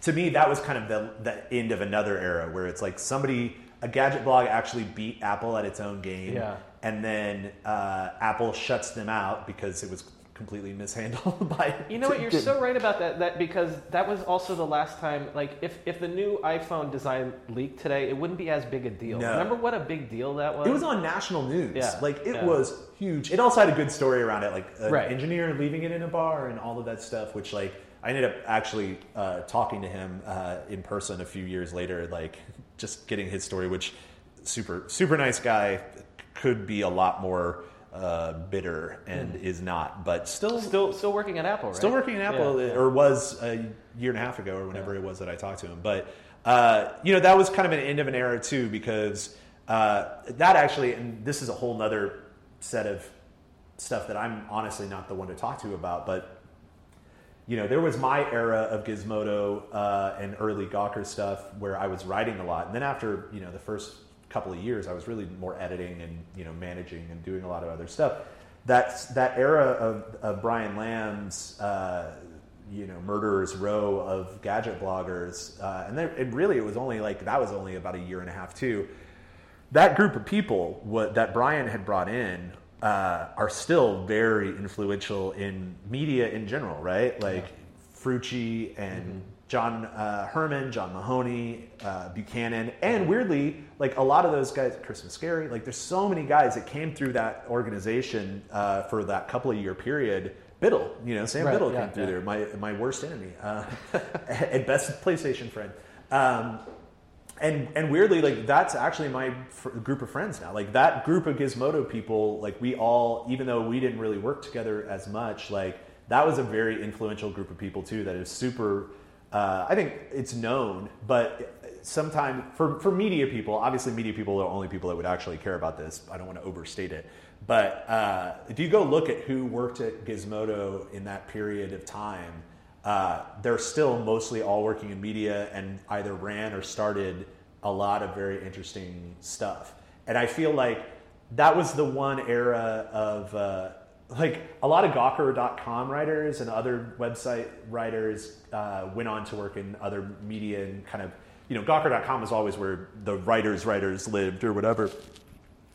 to me, that was kind of the, the end of another era where it's like somebody, a gadget blog actually beat Apple at its own game. Yeah. And then uh, Apple shuts them out because it was completely mishandled by it. You know what, you're so right about that, that because that was also the last time, like, if, if the new iPhone design leaked today, it wouldn't be as big a deal. No. Remember what a big deal that was? It was on national news. Yeah. Like, it yeah. was huge. It also had a good story around it, like an right. engineer leaving it in a bar and all of that stuff, which, like, I ended up actually uh, talking to him uh, in person a few years later, like, just getting his story, which, super, super nice guy, could be a lot more... Uh, bitter and mm. is not, but still, still, still working at Apple, right? Still working at Apple, yeah. or was a year and a half ago, or whenever yeah. it was that I talked to him. But uh, you know, that was kind of an end of an era too, because uh, that actually, and this is a whole nother set of stuff that I'm honestly not the one to talk to about. But you know, there was my era of Gizmodo uh, and early Gawker stuff where I was writing a lot, and then after you know the first couple of years, I was really more editing and you know managing and doing a lot of other stuff. That's that era of, of Brian Lamb's uh, you know murderers row of gadget bloggers, uh, and, there, and really it was only like that was only about a year and a half too. That group of people what, that Brian had brought in uh, are still very influential in media in general, right? Like yeah. Frucci and. Mm-hmm. John uh, Herman, John Mahoney, uh, Buchanan, and weirdly, like a lot of those guys, Chris Mascari, like there's so many guys that came through that organization uh, for that couple of year period. Biddle, you know, Sam right, Biddle yeah, came through yeah. there, my my worst enemy uh, and best PlayStation friend. Um, and and weirdly, like that's actually my fr- group of friends now. Like that group of Gizmodo people, like we all, even though we didn't really work together as much, like that was a very influential group of people too. That is super. Uh, I think it's known, but sometimes for, for media people, obviously media people are the only people that would actually care about this. I don't want to overstate it. But uh, if you go look at who worked at Gizmodo in that period of time, uh, they're still mostly all working in media and either ran or started a lot of very interesting stuff. And I feel like that was the one era of... Uh, Like, a lot of Gawker dot com writers and other website writers uh, went on to work in other media and kind of, you know, Gawker dot com was always where the writers' writers lived or whatever.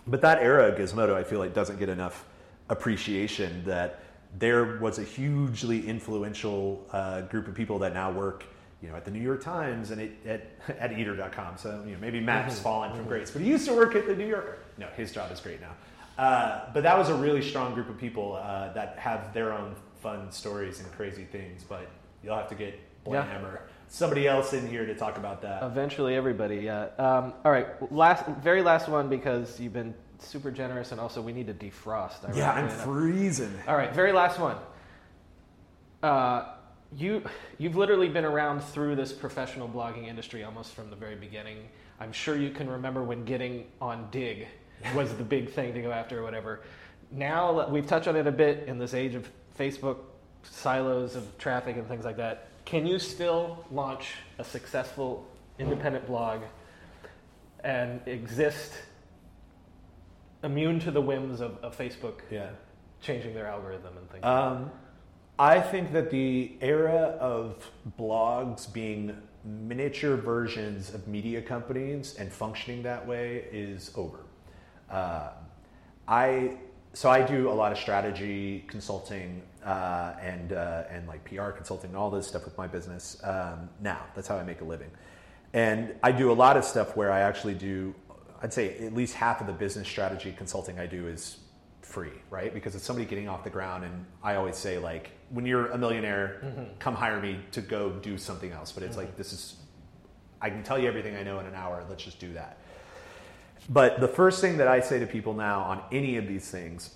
But that era of Gizmodo, I feel like, doesn't get enough appreciation that there was a hugely influential uh, group of people that now work, you know, at the New York Times and at, at, at Eater dot com. So, you know, maybe Matt's mm-hmm. fallen from mm-hmm. grace, but he used to work at the New Yorker. No, his job is great now. Uh, but that was a really strong group of people uh, that have their own fun stories and crazy things. But you'll have to get Blaine yeah. or somebody else in here to talk about that. Eventually, everybody. Yeah. Um, all right. Last, very last one because you've been super generous, and also we need to defrost. I yeah, I'm enough. freezing. All right. Very last one. Uh, you you've literally been around through this professional blogging industry almost from the very beginning. I'm sure you can remember when getting on Dig. Was the big thing to go after or whatever. Now, we've touched on it a bit in this age of Facebook silos of traffic and things like that. Can you still launch a successful independent blog and exist immune to the whims of, of Facebook yeah. changing their algorithm and things um, like that? I think that the era of blogs being miniature versions of media companies and functioning that way is over. Uh, I so I do a lot of strategy consulting uh, and uh, and like P R consulting and all this stuff with my business um, now. That's how I make a living. And I do a lot of stuff where I actually do, I'd say at least half of the business strategy consulting I do is free, right? Because it's somebody getting off the ground. And I always say, like, when you're a millionaire, mm-hmm. come hire me to go do something else. But it's mm-hmm. like, this is, I can tell you everything I know in an hour. Let's just do that. But the first thing that I say to people now on any of these things,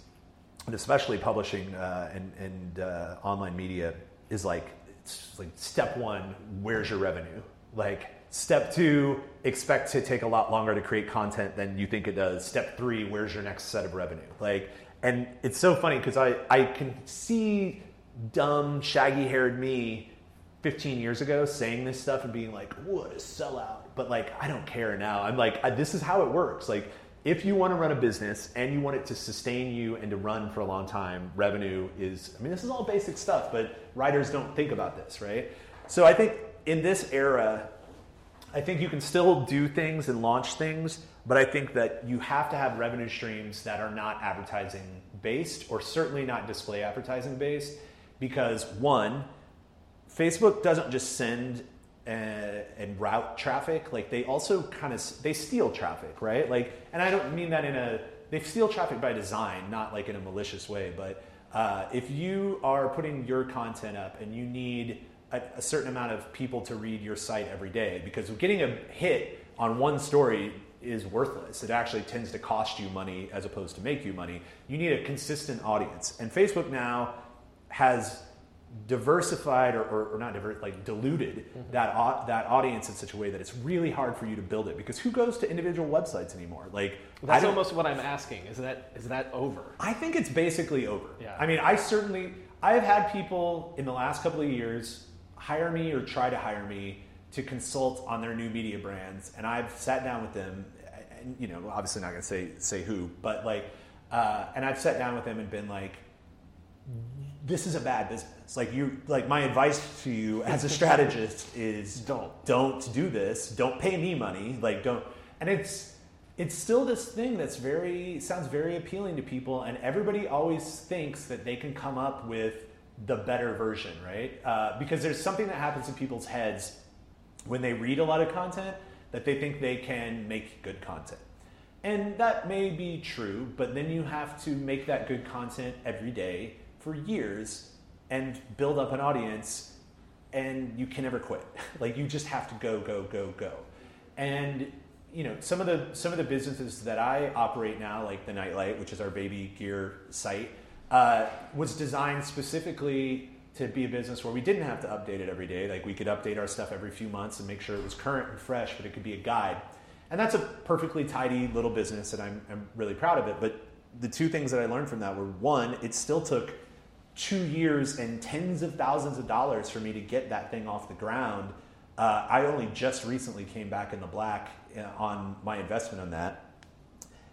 and especially publishing uh, and, and uh, online media, is like, it's like step one, where's your revenue? Like step two, expect to take a lot longer to create content than you think it does. Step three, where's your next set of revenue? Like, and it's so funny because I, I can see dumb, shaggy-haired me fifteen years ago saying this stuff and being like, what a sellout. But like, I don't care now. I'm like, I, this is how it works. Like, if you want to run a business and you want it to sustain you and to run for a long time, revenue is, I mean, this is all basic stuff, but writers don't think about this, right? So I think in this era, I think you can still do things and launch things, but I think that you have to have revenue streams that are not advertising based, or certainly not display advertising based, because one, Facebook doesn't just send and, and route traffic. Like, they also kind of, they steal traffic, right? Like, and I don't mean that in a, they steal traffic by design, not like in a malicious way, but uh, if you are putting your content up and you need a, a certain amount of people to read your site every day, because getting a hit on one story is worthless. It actually tends to cost you money as opposed to make you money. You need a consistent audience. And Facebook now has diversified or, or, or not diver- like diluted mm-hmm. that au- that audience in such a way that it's really hard for you to build it, because who goes to individual websites anymore? Like, well, that's almost what I'm asking. Is that is that over? I think it's basically over. Yeah. I mean, I certainly I've had people in the last couple of years hire me or try to hire me to consult on their new media brands, and I've sat down with them, and you know, obviously not going to say say who, but like, uh, and I've sat down with them and been like, this is a bad business. Like you, like my advice to you as a strategist is don't, don't do this. Don't pay me money. Like don't. And it's, it's still this thing that's very, sounds very appealing to people. And everybody always thinks that they can come up with the better version, right? Uh, because there's something that happens in people's heads when they read a lot of content that they think they can make good content. And that may be true, but then you have to make that good content every day for years and build up an audience, and you can never quit. Like, you just have to go, go, go, go. And you know, some of the some of the businesses that I operate now, like The Nightlight, which is our baby gear site, uh, was designed specifically to be a business where we didn't have to update it every day. Like, we could update our stuff every few months and make sure it was current and fresh, but it could be a guide. And that's a perfectly tidy little business, and I'm, I'm really proud of it. But the two things that I learned from that were, one, it still took two years and tens of thousands of dollars for me to get that thing off the ground. Uh, I only just recently came back in the black on my investment on that,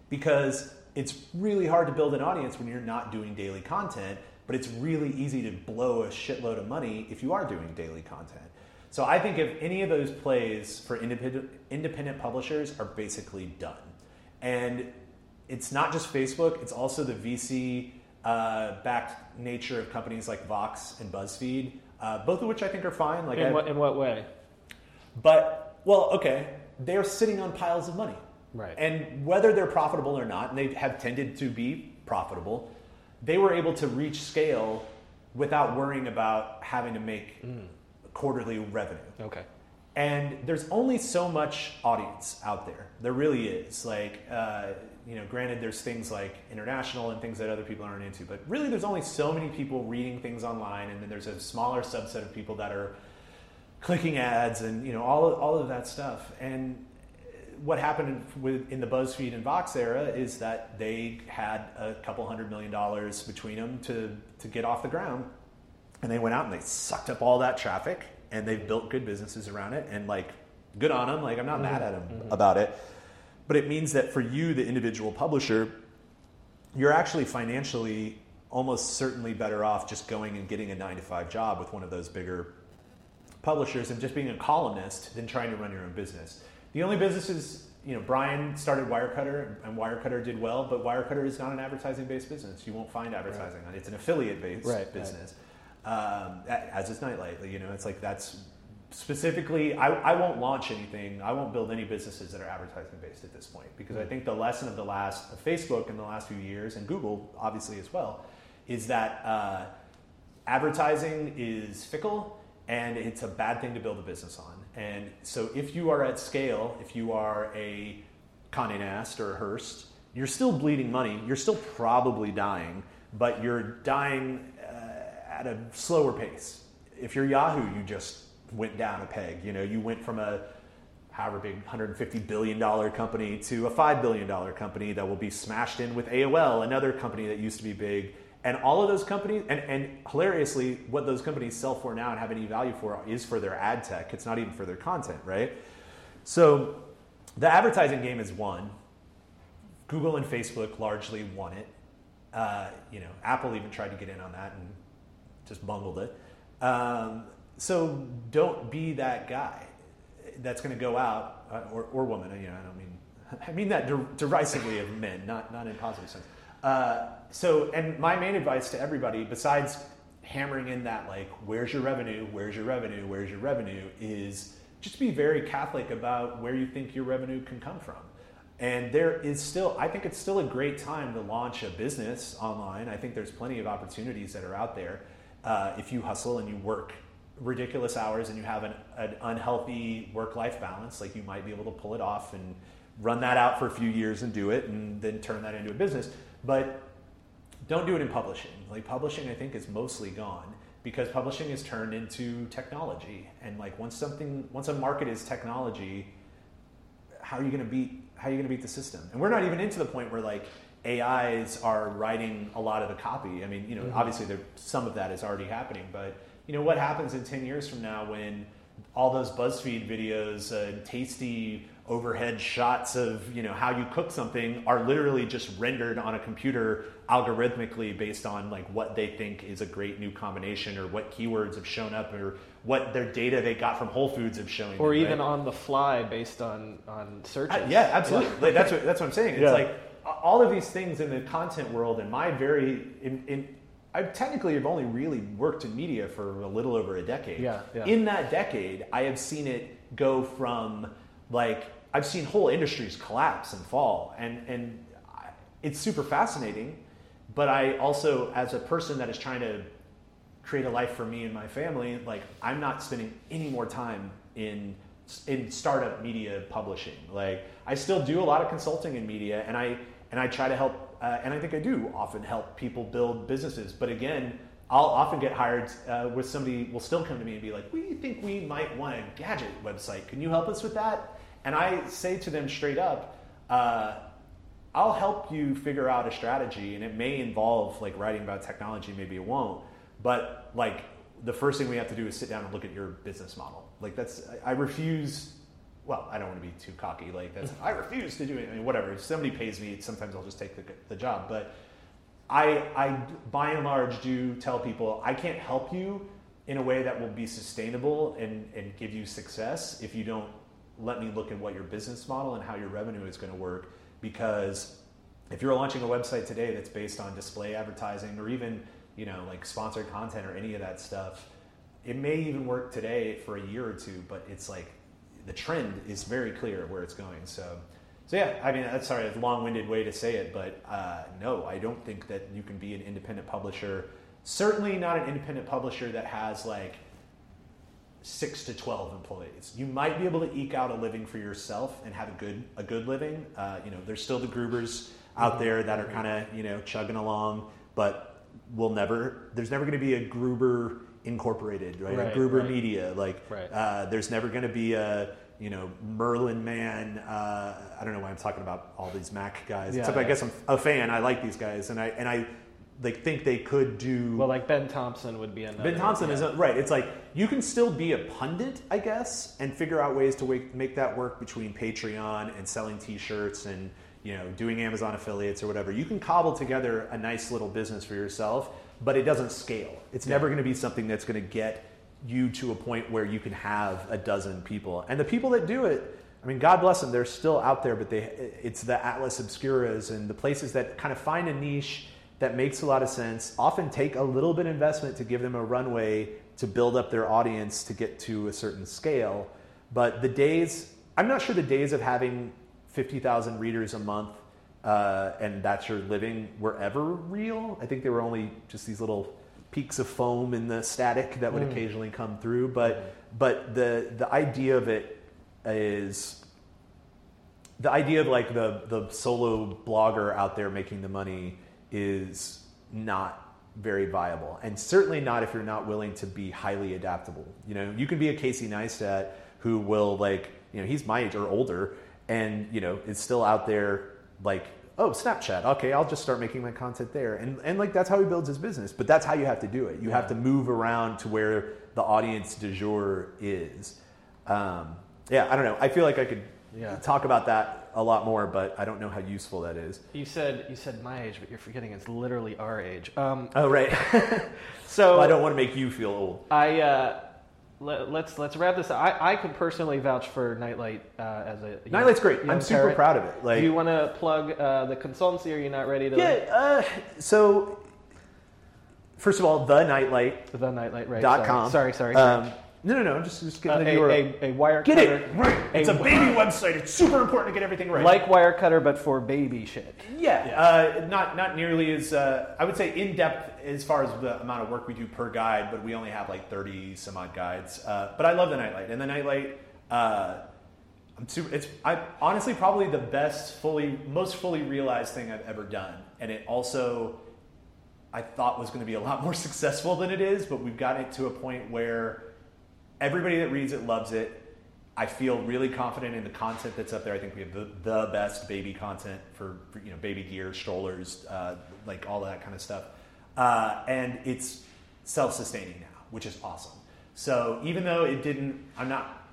because it's really hard to build an audience when you're not doing daily content, but it's really easy to blow a shitload of money if you are doing daily content. So I think if any of those plays for independent independent publishers are basically done. And it's not just Facebook, it's also the V C Uh, backed nature of companies like Vox and BuzzFeed, uh, both of which I think are fine. Like, in what, in what way? But, well, okay, they're sitting on piles of money. Right. And whether they're profitable or not, and they have tended to be profitable, they were able to reach scale without worrying about having to make mm. quarterly revenue. Okay. And there's only so much audience out there. There really is. Like, uh, you know, granted, there's things like international and things that other people aren't into, but really there's only so many people reading things online, and then there's a smaller subset of people that are clicking ads and, you know, all of, all of that stuff. And what happened with, in the BuzzFeed and Vox era is that they had a couple hundred million dollars between them to, to get off the ground, and they went out and they sucked up all that traffic, and they've built good businesses around it, and like, good on them. Like, I'm not mm-hmm. mad at them mm-hmm. about it. But it means that for you, the individual publisher, you're actually financially almost certainly better off just going and getting a nine to five job with one of those bigger publishers and just being a columnist than trying to run your own business. The only businesses you know, Brian started Wirecutter, and Wirecutter did well, but Wirecutter is not an advertising-based business. You won't find advertising right. on it. It's an affiliate-based right, business, right. Um, as is Nightlight. You know, it's like that's specifically, I, I won't launch anything. I won't build any businesses that are advertising-based at this point, because mm-hmm. I think the lesson of the last, of Facebook in the last few years, and Google, obviously, as well, is that uh, advertising is fickle, and it's a bad thing to build a business on. And so if you are at scale, if you are a Condé Nast or a Hearst, you're still bleeding money. You're still probably dying, but you're dying uh, at a slower pace. If you're Yahoo, you just went down a peg. You know, you went from a however big one hundred fifty billion dollars company to a five billion dollars company that will be smashed in with A O L, another company that used to be big. And all of those companies, and, and hilariously, what those companies sell for now and have any value for is for their ad tech. It's not even for their content, right? So the advertising game is won. Google and Facebook largely won it. Uh, you know, Apple even tried to get in on that and just bungled it. Um, so don't be that guy that's going to go out, uh, or, or woman. You know, I don't mean, I mean that der- derisively of men, not not in a positive sense. Uh, so, and my main advice to everybody, besides hammering in that, like, where's your revenue, where's your revenue, where's your revenue, is just be very Catholic about where you think your revenue can come from. And there is still, I think it's still a great time to launch a business online. I think there's plenty of opportunities that are out there. Uh, if you hustle and you work ridiculous hours and you have an, an unhealthy work-life balance, like, you might be able to pull it off and run that out for a few years and do it and then turn that into a business. But don't do it in publishing. Like, publishing, I think, is mostly gone, because publishing is turned into technology. And like, once something, once a market is technology, how are you going to beat? How are you going to beat the system? And we're not even into the point where, like, A Is are writing a lot of the copy. I mean, you know, mm-hmm. obviously there, some of that is already happening. But you know, what happens in ten years from now when all those BuzzFeed videos and uh, tasty overhead shots of, you know, how you cook something are literally just rendered on a computer algorithmically based on, like, what they think is a great new combination, or what keywords have shown up, or what their data they got from Whole Foods have shown. Or them, even right? on the fly based on, on searches. Uh, yeah, absolutely. Yeah. Like, that's what, that's what I'm saying. It's yeah. like all of these things in the content world, and my very, in, in I technically have only really worked in media for a little over a decade. Yeah, yeah. In that decade, I have seen it go from, like, I've seen whole industries collapse and fall, and and it's super fascinating. But I also, as a person that is trying to create a life for me and my family, like, I'm not spending any more time in in startup media publishing. Like, I still do a lot of consulting in media, and I and I try to help. Uh, and I think I do often help people build businesses. But again, I'll often get hired uh, where somebody will still come to me and be like, we think we might want a gadget website. Can you help us with that? And I say to them straight up, uh, I'll help you figure out a strategy. And it may involve, like, writing about technology. Maybe it won't. But, like, the first thing we have to do is sit down and look at your business model. Like, that's, I refuse... Well, I don't want to be too cocky. Like, that's, I refuse to do it. I mean, whatever. If somebody pays me, sometimes I'll just take the, the job. But I, I, by and large, do tell people I can't help you in a way that will be sustainable and, and give you success if you don't let me look at what your business model and how your revenue is going to work. Because if you're launching a website today that's based on display advertising, or even, you know, like, sponsored content or any of that stuff, it may even work today for a year or two, but it's like, the trend is very clear where it's going. So, so yeah, I mean, that's sorry, a long-winded way to say it, but uh, no, I don't think that you can be an independent publisher. Certainly not an independent publisher that has, like, six to twelve employees. You might be able to eke out a living for yourself and have a good a good living. Uh, you know, there's still the Grubers out there that are kind of, you know, chugging along, but we'll never, there's never going to be a Gruber Incorporated, right? right Gruber right. Media, like, right. uh, there's never going to be a, you know, Merlin Man. Uh, I don't know why I'm talking about all these Mac guys. Yeah, except yeah. I guess I'm a fan. I like these guys, and I and I like think they could do well. Like, Ben Thompson would be another. Ben Thompson yeah. is a, right. It's like you can still be a pundit, I guess, and figure out ways to wake, make that work between Patreon and selling T-shirts and, you know, doing Amazon affiliates or whatever. You can cobble together a nice little business for yourself. But it doesn't scale. It's never going to be something that's going to get you to a point where you can have a dozen people. And the people that do it, I mean, God bless them, they're still out there, but they, it's the Atlas Obscuras and the places that kind of find a niche that makes a lot of sense, often take a little bit of investment to give them a runway to build up their audience to get to a certain scale. But the days, I'm not sure the days of having fifty thousand readers a month uh, and that's your living were ever real. I think they were only just these little peaks of foam in the static that would mm. occasionally come through. But but the the idea of it is the idea of like the the solo blogger out there making the money is not very viable, and certainly not if you're not willing to be highly adaptable. You know, you can be a Casey Neistat who will, like, you know, he's my age or older, and you know, is still out there like, oh, Snapchat, okay, I'll just start making my content there. And and like that's how he builds his business. But that's how you have to do it. You yeah. have to move around to where the audience du jour is. Um, yeah, I don't know. I feel like I could yeah. talk about that a lot more, but I don't know how useful that is. You said you said my age, but you're forgetting it's literally our age. Um, oh, right. So well, I don't want to make you feel old. I uh, let, let's let's wrap this up. I, I could personally vouch for Nightlight uh, as a Nightlight's young, great. Young I'm super parent. proud of it. Like, do you want to plug uh, the consultancy, or are you not ready to? Yeah. Like... Uh, so first of all, the Nightlight. The Nightlight. Right. Dot com. Sorry. Sorry. Um, No, no, no, just, just get uh, a, a, a wire get cutter. Get it right. It's a, a baby wire. website. It's super important to get everything right. Like Wirecutter, but for baby shit. Yeah, yeah. Uh, not not nearly as, uh, I would say, in-depth as far as the amount of work we do per guide, but we only have like thirty some odd guides. Uh, but I love the Nightlight. And the Nightlight, uh, I'm super, it's I honestly probably the best, fully, most fully realized thing I've ever done. And it also, I thought was going to be a lot more successful than it is, but we've gotten it to a point where everybody that reads it loves it. I feel really confident in the content that's up there. I think we have the, the best baby content for, for you know, baby gear, strollers, uh, like all that kind of stuff. Uh, and it's self-sustaining now, which is awesome. So even though it didn't, I'm not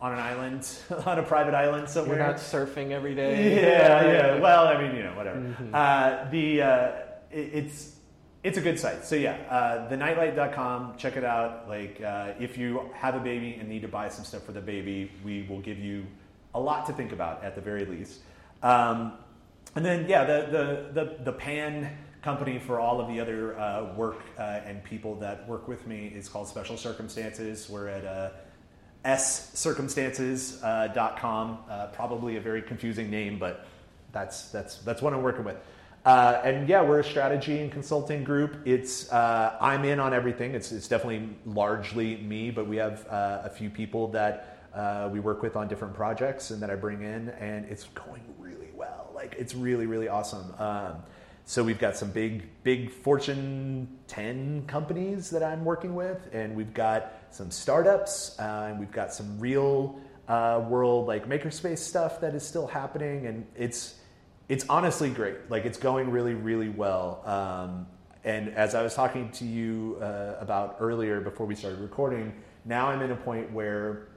on an island, on a private island somewhere. You're not surfing every day. Yeah, yeah. Well, I mean, you know, whatever. Mm-hmm. Uh, the uh, it, it's. It's a good site. So yeah, uh, the nightlight dot com, check it out. Like, uh, if you have a baby and need to buy some stuff for the baby, we will give you a lot to think about at the very least. Um, and then, yeah, the, the the the Pan company for all of the other uh, work uh, and people that work with me is called Special Circumstances. We're at uh, s circumstances dot com, uh, uh, probably a very confusing name, but that's that's that's what I'm working with. Uh, and yeah, we're a strategy and consulting group. It's uh, I'm in on everything. It's it's definitely largely me, but we have uh, a few people that uh, we work with on different projects and that I bring in, and it's going really well. Like, it's really, really awesome. Um, so we've got some big, big Fortune ten companies that I'm working with, and we've got some startups, uh, and we've got some real uh, world like makerspace stuff that is still happening, and it's. It's honestly great. Like, it's going really, really well. Um, and as I was talking to you uh, about earlier before we started recording, now I'm in a point where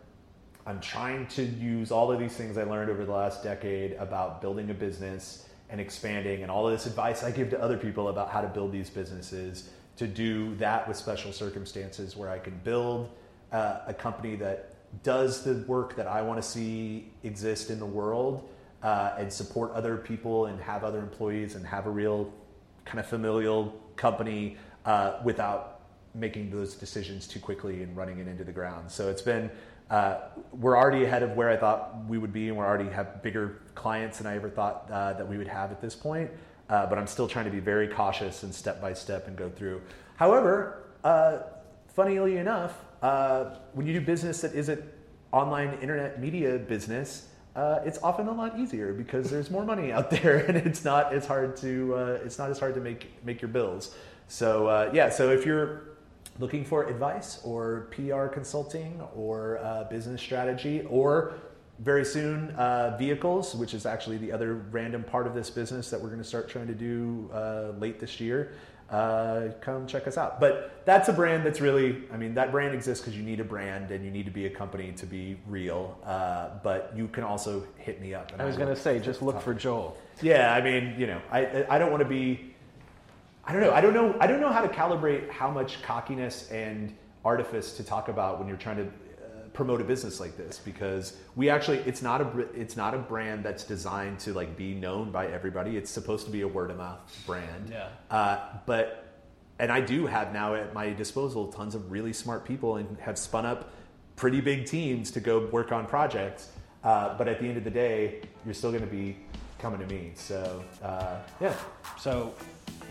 I'm trying to use all of these things I learned over the last decade about building a business and expanding, and all of this advice I give to other people about how to build these businesses, to do that with Special Circumstances, where I can build uh, a company that does the work that I want to see exist in the world. Uh, and support other people and have other employees and have a real kind of familial company uh, without making those decisions too quickly and running it into the ground. So it's been, uh, we're already ahead of where I thought we would be, and we already have bigger clients than I ever thought uh, that we would have at this point. Uh, but I'm still trying to be very cautious and step by step and go through. However, uh, funnily enough, uh, when you do business that isn't online internet media business, Uh, it's often a lot easier because there's more money out there, and it's not as hard to uh, it's not as hard to make make your bills. So uh, yeah, so if you're looking for advice or P R consulting or uh, business strategy, or very soon uh, vehicles, which is actually the other random part of this business that we're going to start trying to do uh, late this year, uh, come check us out. But that's a brand that's really, I mean, that brand exists because you need a brand and you need to be a company to be real. Uh, but you can also hit me up. And I was going to say, just look for Joel. Yeah. I mean, you know, I, I don't want to be, I don't know. I don't know. I don't know how to calibrate how much cockiness and artifice to talk about when you're trying to uh, promote a business like this, because we actually, it's not a it's not a brand that's designed to like be known by everybody. It's supposed to be a word of mouth brand. Yeah. Uh, but and I do have now at my disposal tons of really smart people and have spun up pretty big teams to go work on projects. Uh, but at the end of the day, you're still going to be coming to me. So uh, yeah. So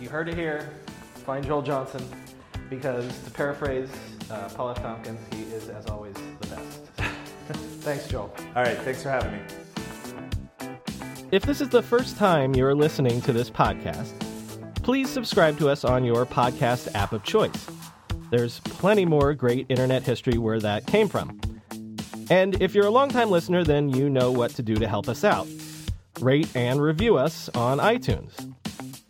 you heard it here. Find Joel Johnson, because to paraphrase uh, Paul F. Tompkins, he is, as always, the best. Thanks, Joel. All right, thanks for having me. If this is the first time you're listening to this podcast, please subscribe to us on your podcast app of choice. There's plenty more great internet history where that came from. And if you're a longtime listener, then you know what to do to help us out. Rate and review us on iTunes,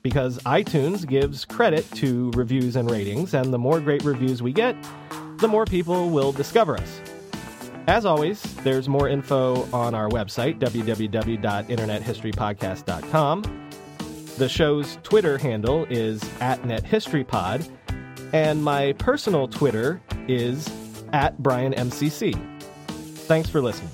because iTunes gives credit to reviews and ratings, and the more great reviews we get, the more people will discover us. As always, there's more info on our website, w w w dot internet history podcast dot com. The show's Twitter handle is at NetHistoryPod, and my personal Twitter is at Brian M C C. Thanks for listening.